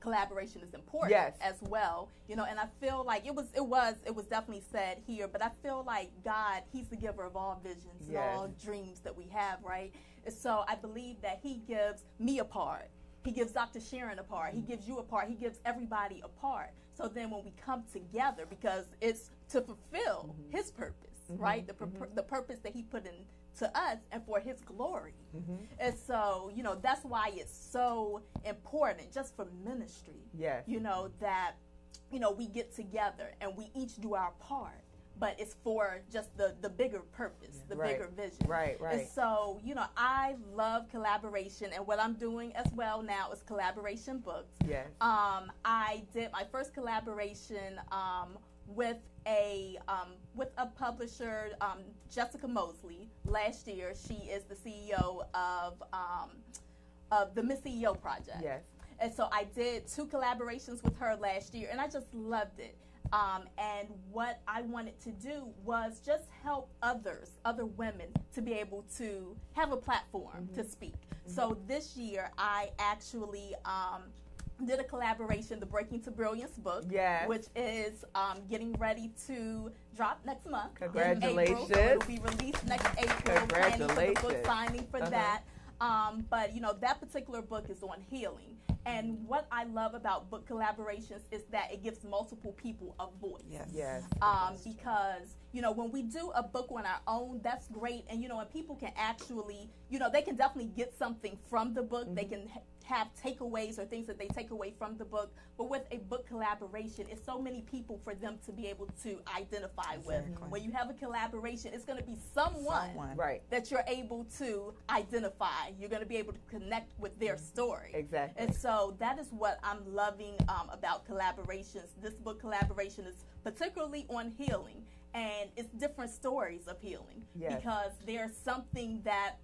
collaboration is important yes. as well. You know, and I feel like it was, it was, it was definitely said here, but I feel like God, he's the giver of all visions yes. and all dreams that we have, right? So I believe that he gives me a part. He gives Doctor Sharon a part. He gives you a part. He gives everybody a part. So then when we come together, because it's to fulfill mm-hmm. his purpose, mm-hmm. right? The, pur- mm-hmm. the purpose that he put in to us and for his glory. Mm-hmm. And so, you know, that's why it's so important just for ministry. Yes. You know, that, you know, we get together and we each do our part. But it's for just the, the bigger purpose, the right. bigger vision. Right, right. And so, you know, I love collaboration. And what I'm doing as well now is collaboration books. Yes. Um, I did my first collaboration um, with a um, with a publisher, um, Jessica Mosley, last year. She is the C E O of, um, of the Miss C E O Project. Yes. And so I did two collaborations with her last year, and I just loved it. Um, and what I wanted to do was just help others, other women, to be able to have a platform mm-hmm. to speak. Mm-hmm. So this year, I actually um, did a collaboration, the Breaking to Brilliance book, yes. which is um, getting ready to drop next month. Congratulations. So it will be released next April. Congratulations. Planning for the book signing for uh-huh. that. Um, but, you know, that particular book is on healing. And what I love about book collaborations is that it gives multiple people a voice. Yes. yes. Um, because, you know, when we do a book on our own, that's great. And, you know, and people can actually, you know, they can definitely get something from the book. Mm-hmm. They can ha- have takeaways or things that they take away from the book. But with a book collaboration, it's so many people for them to be able to identify with. Exactly. When you have a collaboration, it's going to be someone, someone. Right. that you're able to identify. You're going to be able to connect with their story. Exactly. And so, So that is what I'm loving um, about collaborations. This book collaboration is particularly on healing, and it's different stories of healing yes. because there's something that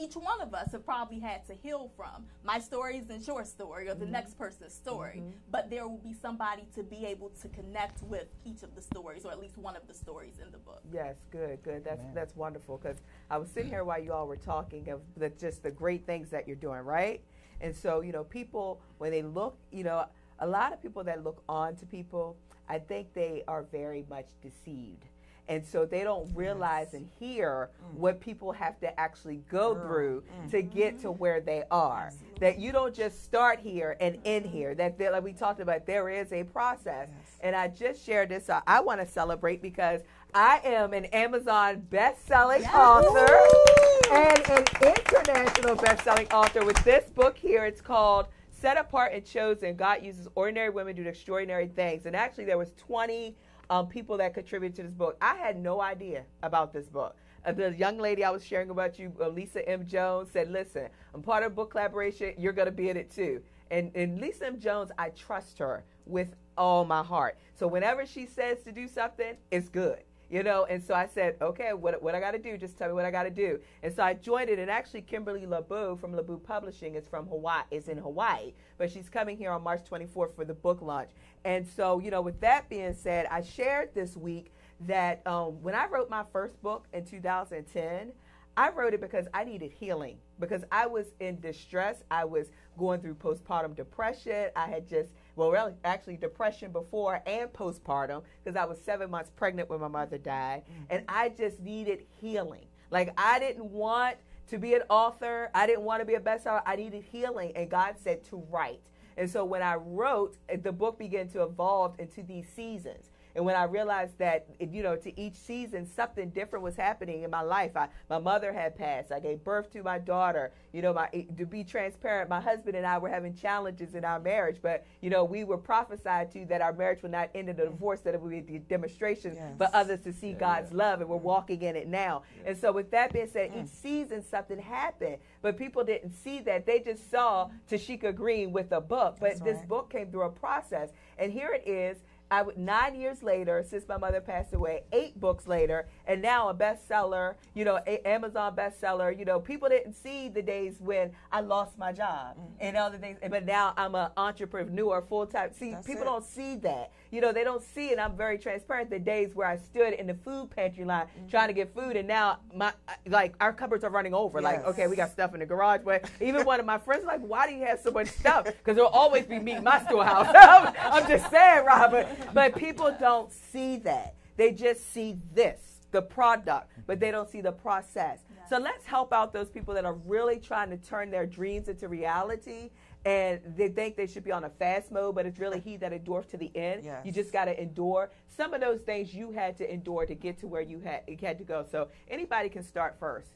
each one of us have probably had to heal from. My story isn't your story or the mm-hmm. next person's story, mm-hmm. but there will be somebody to be able to connect with each of the stories, or at least one of the stories in the book. Yes, good, good. That's Amen. That's wonderful, because I was sitting here while you all were talking of the, just the great things that you're doing, right? And so, you know, people, when they look, you know, a lot of people that look on to people, I think they are very much deceived. And so they don't realize yes. and hear mm. what people have to actually go Girl. through mm. to get to where they are. Absolutely. That you don't just start here and end here. That, like we talked about, there is a process. Yes. And I just shared this. So I want to celebrate because I am an Amazon best-selling yes. author. Woo! And an international best-selling author with this book here. It's called Set Apart and Chosen, God Uses Ordinary Women to Do Extraordinary Things. And actually, there was twenty um, people that contributed to this book. I had no idea about this book. Uh, the young lady I was sharing about you, uh, Lisa M. Jones, said, listen, I'm part of book collaboration. You're going to be in it, too. And, and Lisa M. Jones, I trust her with all my heart. So whenever she says to do something, it's good. You know, and so I said, okay, what what I got to do, just tell me what I got to do. And so I joined it, and actually Kimberly LaBeau from LaBeau Publishing is from Hawaii, is in Hawaii, but she's coming here on March twenty-fourth for the book launch. And so, you know, with that being said, I shared this week that um, when I wrote my first book in two thousand ten, I wrote it because I needed healing, because I was in distress. I was going through postpartum depression. I had just Well, really, actually, depression before and postpartum, because I was seven months pregnant when my mother died, and I just needed healing. Like, I didn't want to be an author. I didn't want to be a bestseller. I needed healing, and God said to write. And so when I wrote, the book began to evolve into these seasons. And when I realized that, you know, to each season, something different was happening in my life. I, my mother had passed. I gave birth to my daughter. You know, my, to be transparent, my husband and I were having challenges in our marriage. But, you know, we were prophesied to that our marriage would not end in a divorce, that it would be demonstrations yes. for others to see yeah, God's yeah. love. And we're walking in it now. Yeah. And so with that being said, mm. each season something happened. But people didn't see that. They just saw Tashika Green with a book. But That's this right. book came through a process. And here it is. I would, nine years later, since my mother passed away, eight books later, and now a bestseller, you know, a Amazon bestseller. You know, people didn't see the days when I lost my job mm-hmm. and other things, but now I'm an entrepreneur full-time. See, That's people it. Don't see that. You know, they don't see, and I'm very transparent, the days where I stood in the food pantry line mm-hmm. trying to get food, and now, my like, our cupboards are running over. Yes. Like, okay, we got stuff in the garage, but even one of my friends was like, why do you have so much stuff? Because there will always be meat in my storehouse. I'm, I'm just saying, Robert. But people don't see that. They just see this, the product, but they don't see the process. Yeah. So let's help out those people that are really trying to turn their dreams into reality, and they think they should be on a fast mode, but it's really he that endures to the end. Yes. You just got to endure. Some of those things you had to endure to get to where you had, you had to go. So anybody can start first.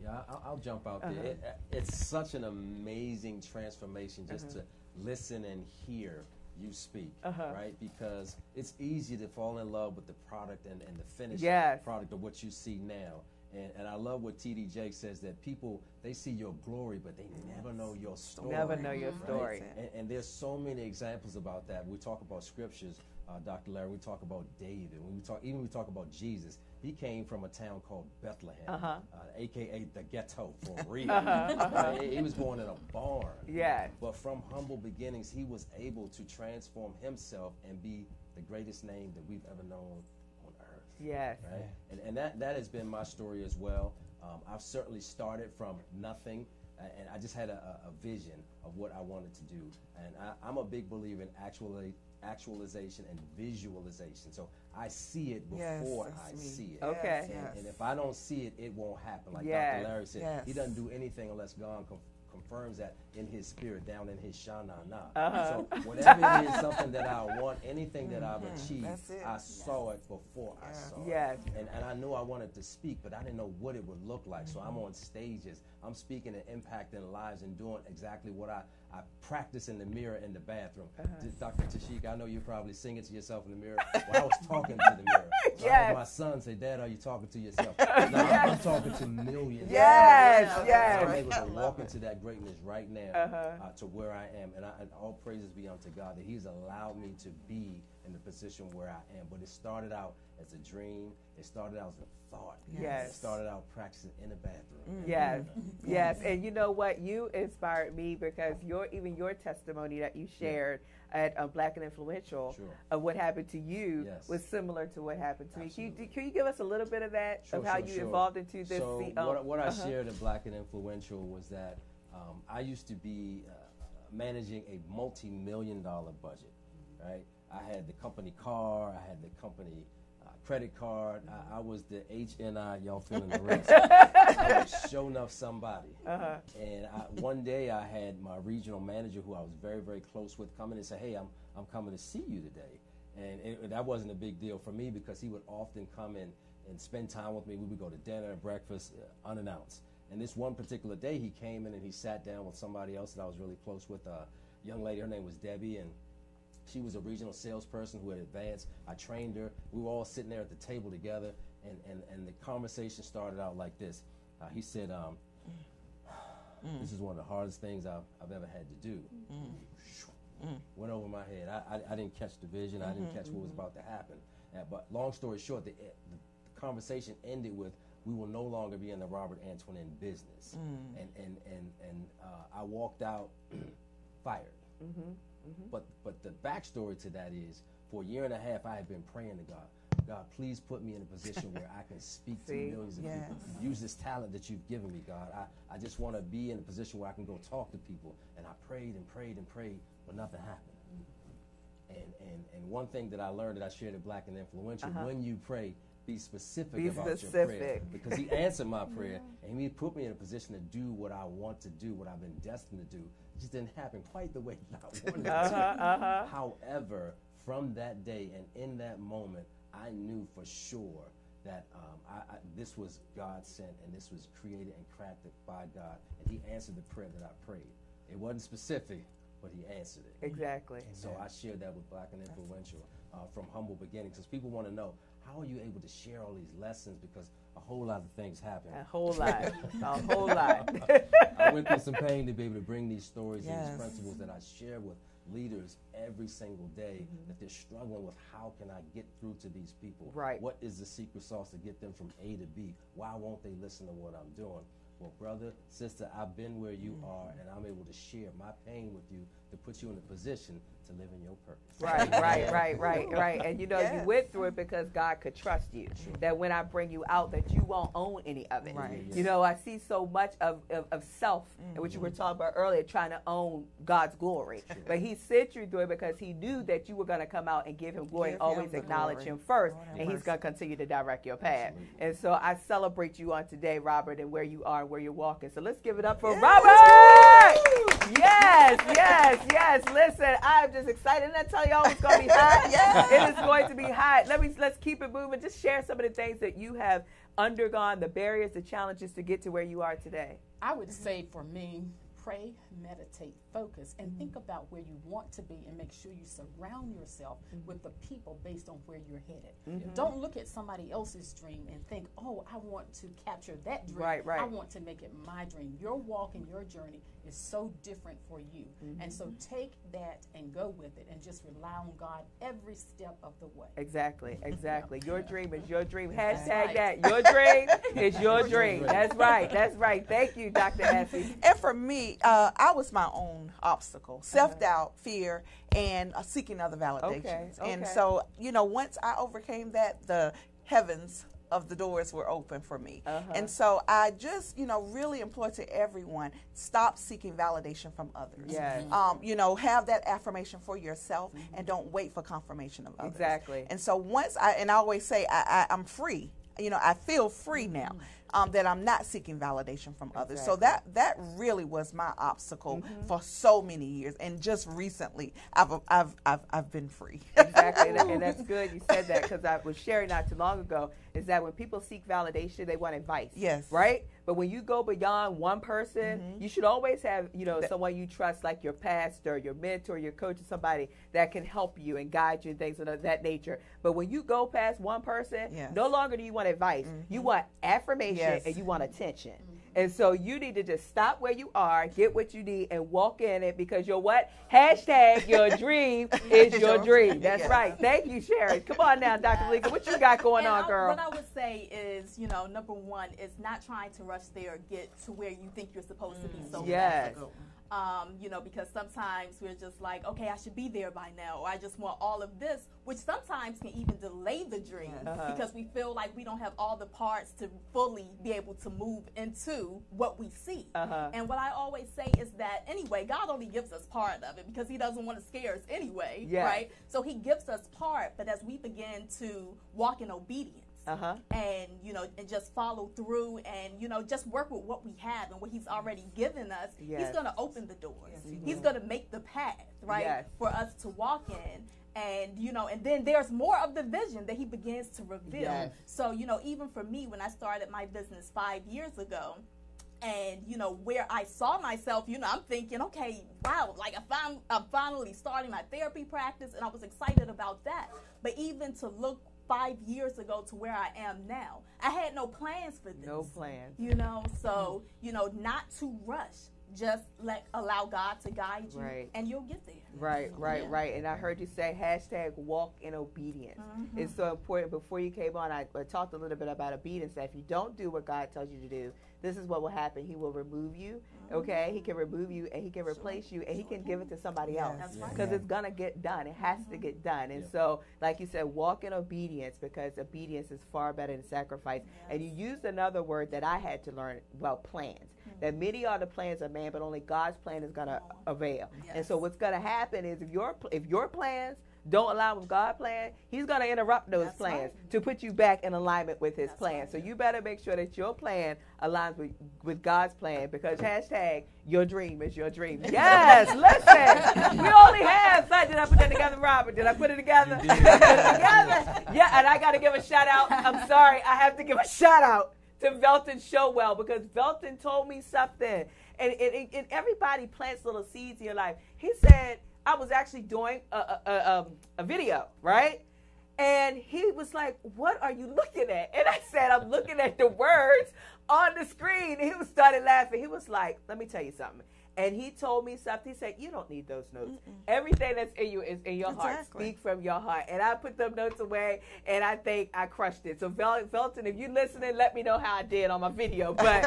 Yeah, I'll, I'll jump out there. Uh-huh. it, it's such an amazing transformation just uh-huh. to listen and hear you speak, uh-huh. right? Because it's easy to fall in love with the product and, and the finished yes. product of what you see now. And, and I love what T D Jake says, that people, they see your glory, but they never know your story. Never know your right? story. And, and there's so many examples about that. We talk about scriptures, uh, Doctor Larry, we talk about David. When we talk, even we talk about Jesus. He came from a town called Bethlehem, uh-huh. uh, a k a the ghetto for real. Uh-huh, uh-huh. He, he was born in a barn. Yeah. But from humble beginnings, he was able to transform himself and be the greatest name that we've ever known on earth. Yes. Right? And, and that, that has been my story as well. Um, I've certainly started from nothing, and I just had a, a vision of what I wanted to do. And I, I'm a big believer in actually actualization and visualization. So I see it before yes, I me. see it. Okay. And, yes. and if I don't see it, it won't happen. Like yes. Doctor Larry said, yes. he doesn't do anything unless God com confirms that in his spirit, down in his sha-na-na. Uh-huh. So whatever it is, something that I want, anything that I've mm-hmm. achieved, I yes. saw it before yeah. I saw yes. it. And, and I knew I wanted to speak, but I didn't know what it would look like. Mm-hmm. So I'm on stages, I'm speaking and impacting lives and doing exactly what I I practice in the mirror in the bathroom. Uh -huh. Doctor Tashika, I know you're probably singing to yourself in the mirror. Well, I was talking to the mirror. So yes. I heard my son say, Dad, are you talking to yourself? No, yes. I'm talking to millions. Yes, yes. yes. So I'm able to walk into that greatness right now uh -huh. uh, to where I am. And, I, and all praises be unto God that he's allowed me to be in the position where I am. But it started out as a dream. It started out as a thought. Yes. It started out practicing in the bathroom. Yes. The yes. And you know what? You inspired me because your even your testimony that you shared yeah. at uh, Black and Influential sure. of what happened to you yes. was similar to what happened to Absolutely. me. Can you, can you give us a little bit of that, sure, of how sure, you sure. evolved into this? So the, um, what, what I uh-huh. shared at Black and Influential was that um, I used to be uh, managing a multi-million dollar budget, right? I had the company car. I had the company credit card. I, I was the H N I, y'all feeling the rest. I was showing up somebody. Uh-huh. And I, one day I had my regional manager, who I was very, very close with, come in and say, hey, I'm, I'm coming to see you today. And it, that wasn't a big deal for me because he would often come in and spend time with me. We would go to dinner and breakfast uh, unannounced. And this one particular day he came in and he sat down with somebody else that I was really close with, a young lady. Her name was Debbie. And she was a regional salesperson who had advanced. I trained her. We were all sitting there at the table together, and, and, and the conversation started out like this. Uh, he said, um, mm. this is one of the hardest things I've, I've ever had to do. Mm. Went over my head. I, I, I didn't catch the vision. Mm-hmm, I didn't catch mm-hmm. what was about to happen. Uh, but long story short, the, the conversation ended with, we will no longer be in the Robert Antoinette business. Mm. And, and, and, and uh, I walked out fired. Mm-hmm. Mm-hmm. But but the backstory to that is, for a year and a half, I had been praying to God, God, please put me in a position where I can speak to millions of yes. people. Use this talent that you've given me, God. I, I just want to be in a position where I can go talk to people. And I prayed and prayed and prayed, but nothing happened. Mm-hmm. And, and, and one thing that I learned that I shared at Black and Influential, uh-huh. when you pray, be specific be about specific. your prayer. Because he answered my prayer, yeah. and he put me in a position to do what I want to do, what I've been destined to do. It just didn't happen quite the way that I wanted it uh-huh, to. Uh-huh. However, from that day and in that moment, I knew for sure that um, I, I, this was God sent, and this was created and crafted by God, and he answered the prayer that I prayed. It wasn't specific, but he answered it. Exactly. Amen. So I shared that with Black and Influential uh, from humble beginnings, because people want to know, how are you able to share all these lessons? Because a whole lot of things happen. A whole lot. A whole lot. I went through some pain to be able to bring these stories yes. and these principles that I share with leaders every single day mm-hmm. that they're struggling with, how can I get through to these people? Right. What is the secret sauce to get them from A to B? Why won't they listen to what I'm doing? Well, brother, sister, I've been where you mm-hmm. are, and I'm able to share my pain with you to put you in a position to live in your purpose. Right, right, right, right, right. And, you know, yes. you went through it because God could trust you, sure. that when I bring you out, that you won't own any of it. Right. Yes. You know, I see so much of, of, of self, mm-hmm. which you were talking about earlier, trying to own God's glory. Sure. But he sent you through it because he knew that you were going to come out and give him glory, give and always him acknowledge glory. Him first, Lord, and mercy. He's going to continue to direct your path. Absolutely. And so I celebrate you on today, Robert, and where you are, where you're walking. So let's give it up for yes. Robert. Yes, yes, yes. Listen, I'm just excited. Didn't I tell y'all it's going to be hot? Yes. It is going to be hot. Let me, let's keep it moving. Just share some of the things that you have undergone, the barriers, the challenges to get to where you are today. I would say for me, pray, meditate, focus, and mm-hmm. think about where you want to be and make sure you surround yourself mm-hmm. with the people based on where you're headed. Mm-hmm. Don't look at somebody else's dream and think, oh, I want to capture that dream. Right, right. I want to make it my dream. Your walk and your journey is so different for you. Mm-hmm. And so take that and go with it and just rely on God every step of the way. Exactly, exactly. Your dream is your dream. Hashtag right. that. Your dream is your dream. That's right, that's right. Thank you, Doctor Essie. And for me, Uh, I was my own obstacle, self-doubt, fear, and uh, seeking other validations. Okay, okay. And so, you know, once I overcame that, the heavens of the doors were open for me. Uh-huh. And so I just, you know, really implore to everyone, stop seeking validation from others. Yes. Um, you know, have that affirmation for yourself mm-hmm. and don't wait for confirmation of others. Exactly. And so once I, and I always say I, I, I'm free. You know, I feel free now um, that I'm not seeking validation from others. Exactly. So that that really was my obstacle mm-hmm. for so many years, and just recently I've I've I've, I've been free. Exactly, and, and that's good you said that, because I was sharing not too long ago is that when people seek validation, they want advice. Yes, right. But when you go beyond one person, mm-hmm. you should always have, you know, someone you trust, like your pastor, your mentor, your coach, or somebody that can help you and guide you and things of that nature. But when you go past one person, yes. no longer do you want advice. Mm-hmm. You want affirmation yes. and you want attention. Mm-hmm. And so you need to just stop where you are, get what you need, and walk in it, because you're what? Hashtag your dream is your dream. That's yeah. right. Thank you, Sharon. Come on now, Doctor yeah. Velika. What you got going and on, I, girl? What I would say is, you know, number one, is not trying to rush there or get to where you think you're supposed to be so yes. Um, you know, because sometimes we're just like, okay, I should be there by now, or I just want all of this, which sometimes can even delay the dream uh-huh. because we feel like we don't have all the parts to fully be able to move into what we see. Uh-huh. And what I always say is that anyway, God only gives us part of it because he doesn't want to scare us anyway, yeah. right? So he gives us part, but as we begin to walk in obedience, Uh-huh. and, you know, and just follow through and, you know, just work with what we have and what he's already given us, yes. he's going to open the doors. Yes, he he's going to make the path, right, yes. for us to walk in. And, you know, and then there's more of the vision that he begins to reveal. Yes. So, you know, even for me, when I started my business five years ago, and, you know, where I saw myself, you know, I'm thinking, okay, wow, like I fin- I'm finally starting my therapy practice, and I was excited about that. But even to look five years ago to where I am now, I had no plans for this. No plans. You know, so, you know, not to rush. Just let allow God to guide you, right. and you'll get there. Right, right, yeah. right. And I heard you say hashtag walk in obedience. Mm-hmm. It's so important. Before you came on, I, I talked a little bit about obedience. That if you don't do what God tells you to do, this is what will happen. He will remove you, okay? He can remove you, and he can replace you, and he can give it to somebody yes. else. Because right. it's going to get done. It has mm-hmm. to get done. And yeah. so, like you said, walk in obedience, because obedience is far better than sacrifice. Yes. And you used another word that I had to learn, well, plans. Mm-hmm. That many are the plans of man, but only God's plan is going to oh. avail. Yes. And so what's going to happen is if your if your plans don't align with God's plan, he's going to interrupt those That's plans right. to put you back in alignment with his That's plan. Right. So you better make sure that your plan aligns with, with God's plan, because hashtag your dream is your dream. Yes, listen. We only have, did I put that together, Robert? Did I put it together? You did. I put it together. Yeah, and I got to give a shout out. I'm sorry. I have to give a shout out to Velton Showell, because Velton told me something. And, and, and everybody plants little seeds in your life. He said, I was actually doing a, a, a, a video, right? And he was like, what are you looking at? And I said, I'm looking at the words on the screen. And he was started laughing. He was like, let me tell you something. And he told me something. He said, you don't need those notes. Mm-mm. Everything that's in you is in your exactly. heart. Speak from your heart. And I put them notes away, and I think I crushed it. So, Vel- Felton, if you're listening, let me know how I did on my video. But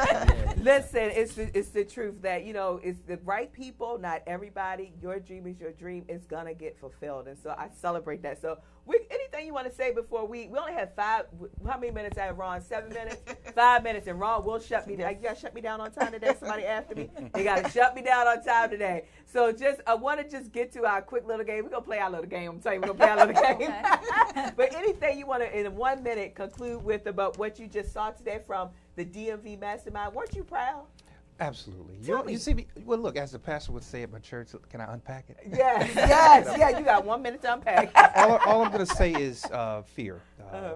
listen, it's the, it's the truth that, you know, it's the right people, not everybody. Your dream is your dream. It's going to get fulfilled. And so I celebrate that. So we, anything you want to say before we, we only have five, how many minutes I have, Ron? Seven minutes? Five minutes. And Ron will shut me down. You got to shut me down on time today. Somebody after me. They got to shut me down on time today. So just I want to just get to our quick little game. We're going to play our little game. I'm telling you, we're going to play our little game. Okay. But anything you want to, in one minute, conclude with about what you just saw today from the D M V Mastermind. Weren't you proud? Absolutely. You, you see me, well, look, as the pastor would say at my church, can I unpack it? Yes, yes, you know? Yeah, you got one minute to unpack. all, all I'm going to say is uh, fear. Uh, uh-huh.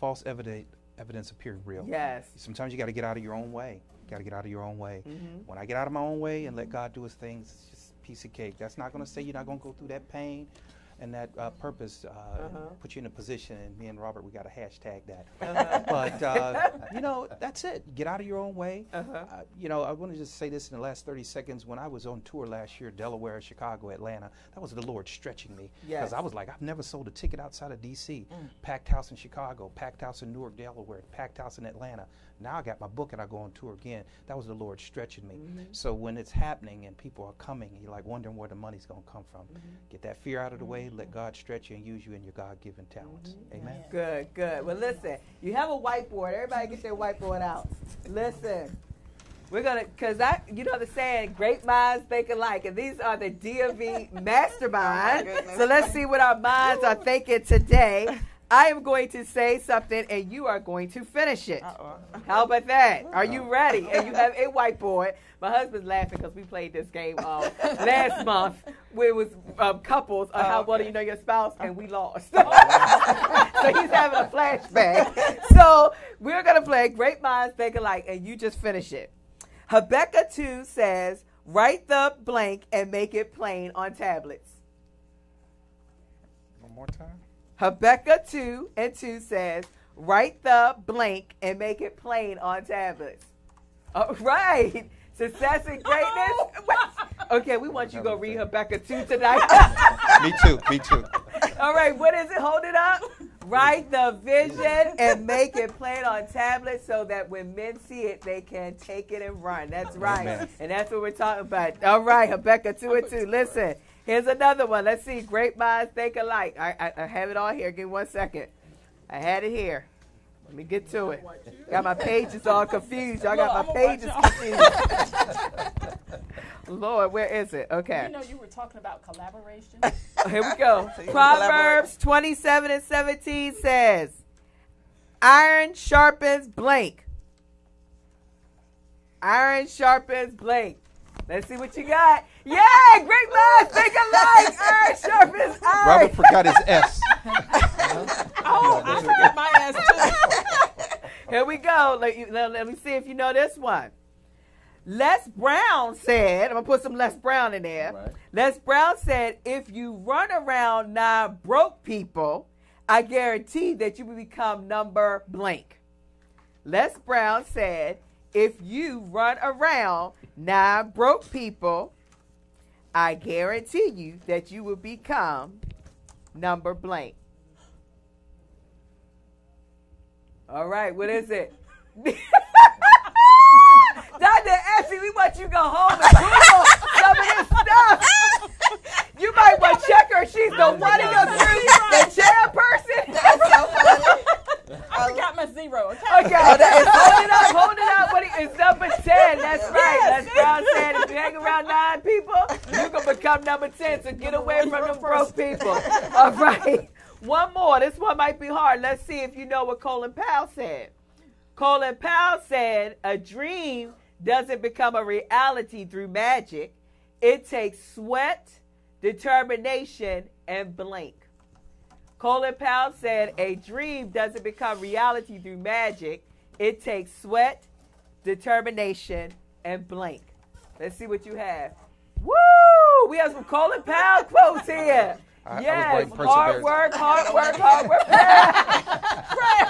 False evidence, evidence appeared real. Yes. Sometimes you got to get out of your own way. Got to get out of your own way. Mm-hmm. When I get out of my own way and let God do his things, it's just a piece of cake. That's not going to say you're not going to go through that pain and that uh, purpose uh, uh-huh. put you in a position. And me and Robert, we got to hashtag that. Uh-huh. But, uh, you know, that's it. Get out of your own way. Uh-huh. uh, you know, I want to just say this in the last thirty seconds. When I was on tour last year, Delaware, Chicago, Atlanta, that was the Lord stretching me. Because yes. I was like, I've never sold a ticket outside of D C Mm. Packed house in Chicago, packed house in Newark, Delaware, packed house in Atlanta. Now I got my book and I go on tour again. That was the Lord stretching me. Mm-hmm. So when it's happening and people are coming, you're like wondering where the money's going to come from. Mm-hmm. Get that fear out of the mm-hmm. way. Let God stretch you and use you in your God-given talents. Mm-hmm. Amen. Yeah. Good, good. Well, listen, you have a whiteboard. Everybody get their whiteboard out. Listen. We're going to, because I, you know the saying, great minds think alike. And these are the D M V Mastermind. Oh, so let's see what our minds are thinking today. I am going to say something, and you are going to finish it. Uh-oh. How about that? Are you ready? And you have a whiteboard. My husband's laughing because we played this game uh, last month where it was um, couples on oh, how okay. well do you know your spouse, and we lost. So he's having a flashback. So we're going to play Great Minds Think Alike, and you just finish it. Habakkuk two says, write the blank and make it plain on tablets. One more time. Habakkuk two and two says, write the blank and make it plain on tablets. All right. Success and greatness. What? Okay, we want you to go read Habakkuk two tonight. Me too. Me too. All right. What is it? Hold it up. Write the vision and make it plain on tablets so that when men see it, they can take it and run. That's right. Amen. And that's what we're talking about. All right. Habakkuk two and two. Listen. Here's another one. Let's see. Great minds think alike. I, I, I have it all here. Give me one second. I had it here. Let me get to it. Got my pages all confused. Y'all got my pages confused. Lord, where is it? Okay. You know you were talking about collaboration. Oh, here we go. So Proverbs twenty-seven and seventeen says, iron sharpens blank. Iron sharpens blank. Let's see what you got. Yeah, great minds think alike. Iron sharpens iron. Robert forgot his S. Oh, I forgot my S too. Here we go. Let, you, let, let me see if you know this one. Les Brown said, I'm going to put some Les Brown in there. Right. Les Brown said, if you run around nine broke people, I guarantee that you will become number blank. Les Brown said, if you run around nine broke people, I guarantee you that you will become number blank. All right, what is it? Doctor Essie, we want you to go home and Google some of this stuff. You might want to check her. She's the one of your group, the chairperson. That's so funny. I forgot my zero. Okay. Okay. Hold it up. Hold it up. What he, it's number ten. That's right. Yes. That's Brown said. If you hang around nine people, you can become number ten. So get away from them broke people. All right. One more. This one might be hard. Let's see if you know what Colin Powell said. Colin Powell said, a dream doesn't become a reality through magic. It takes sweat, determination, and blank. Colin Powell said, a dream doesn't become reality through magic. It takes sweat, determination, and blank. Let's see what you have. Woo! We have some Colin Powell quotes here. I, yes, I hard work, hard work, hard work. Prayer. Prayer.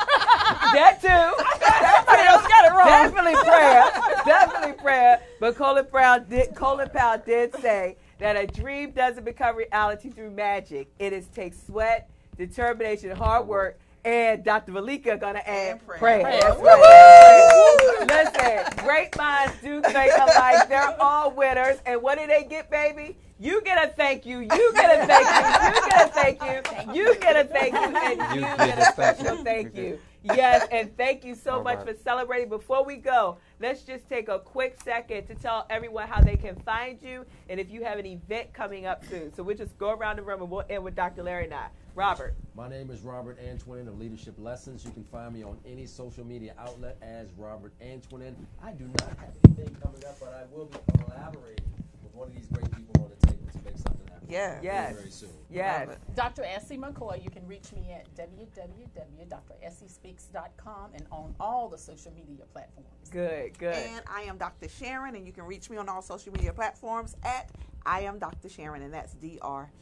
That too. That too. Somebody else got it wrong. Definitely prayer. Definitely prayer. But Colin Powell did, Colin Powell did say that a dream doesn't become reality through magic. It is takes sweat, determination, hard work, and Doctor Velika gonna add prayer. prayer. prayer. prayer. Woo-hoo! Listen, great minds do think alike. They're all winners. And what do they get, baby? You get a thank you. You get a thank you. You get a thank you. You get a thank you. And you, you get a special thank you. Yes, and thank you so all much right. for celebrating. Before we go, let's just take a quick second to tell everyone how they can find you and if you have an event coming up soon. So we'll just go around the room and we'll end with Doctor Larry and I. Robert. My name is Robert Antoinette of Leadership Lessons. You can find me on any social media outlet as Robert Antoinette. I do not have anything coming up, but I will be collaborating with one of these great people on the table to make something happen. Yeah. Yes. Very, very soon. Yes. Doctor Essie McCoy, you can reach me at w w w dot dr essie speaks dot com and on all the social media platforms. Good, good. And I am Doctor Sharon, and you can reach me on all social media platforms at I Am Doctor Sharon, and that's Doctor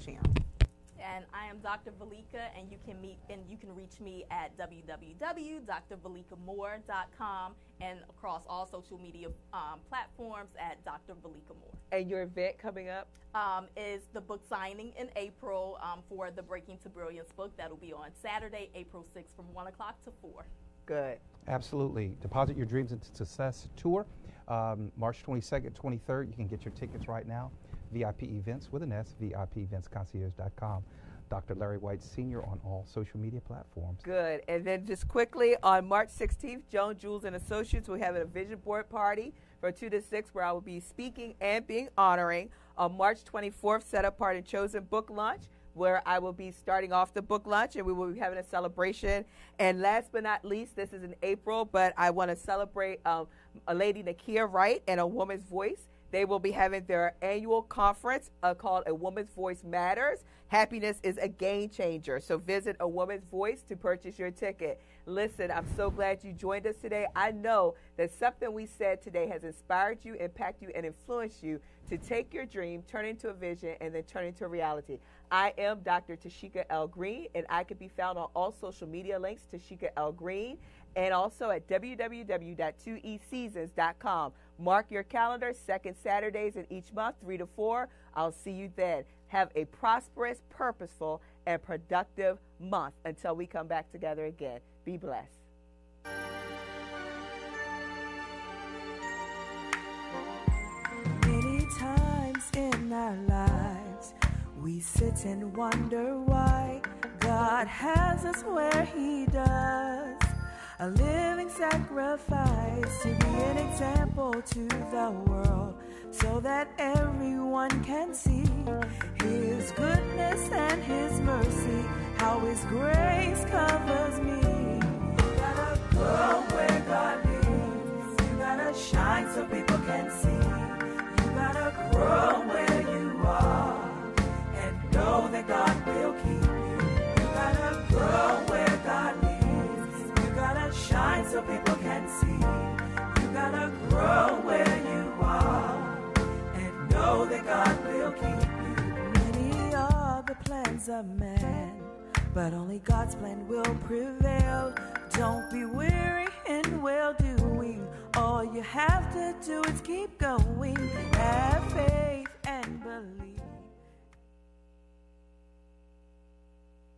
Sharon. And I am Doctor Velika, and you can meet and you can reach me at w w w dot dr velika moore dot com and across all social media um, platforms at Doctor Velika Moore. And your event coming up um, is the book signing in April um, for the Breaking to Brilliance book. That'll be on Saturday, April sixth, from one o'clock to four. Good. Absolutely. Deposit Your Dreams Into Success tour, um, March twenty-second, twenty-third. You can get your tickets right now. V I P Events with an S, V I P Events Concierge dot com. Doctor Larry White Senior on all social media platforms. Good. And then just quickly, on March sixteenth, Joan Jules and Associates will have a vision board party from two to six where I will be speaking and being honoring. On March twenty-fourth, set apart and chosen book launch where I will be starting off the book launch and we will be having a celebration. And last but not least, this is in April, but I want to celebrate um, a lady, Nakia Wright, and a woman's voice. They will be having their annual conference uh, called A Woman's Voice Matters. Happiness is a game changer. So visit A Woman's Voice to purchase your ticket. Listen, I'm so glad you joined us today. I know that something we said today has inspired you, impacted you, and influenced you to take your dream, turn it into a vision, and then turn it into a reality. I am Doctor Tashika L. Green, and I can be found on all social media links, Tashika L. Green, and also at w w w dot two e seasons dot com. Mark your calendar, second Saturdays in each month, three to four. I'll see you then. Have a prosperous, purposeful, and productive month until we come back together again. Be blessed. Many times in our lives, we sit and wonder why God has us where He does. A living sacrifice to be an example to the world, so that everyone can see His goodness and His mercy, how His grace covers me. You gotta go where God leads. You gotta shine so people can see. You gotta grow where you are and know that God will keep you. You gotta grow where God leads. Shine so people can see. You gotta grow where you are and know that God will keep you. Many are the plans of man, but only God's plan will prevail. Don't be weary in well-doing. All you have to do is keep going. Have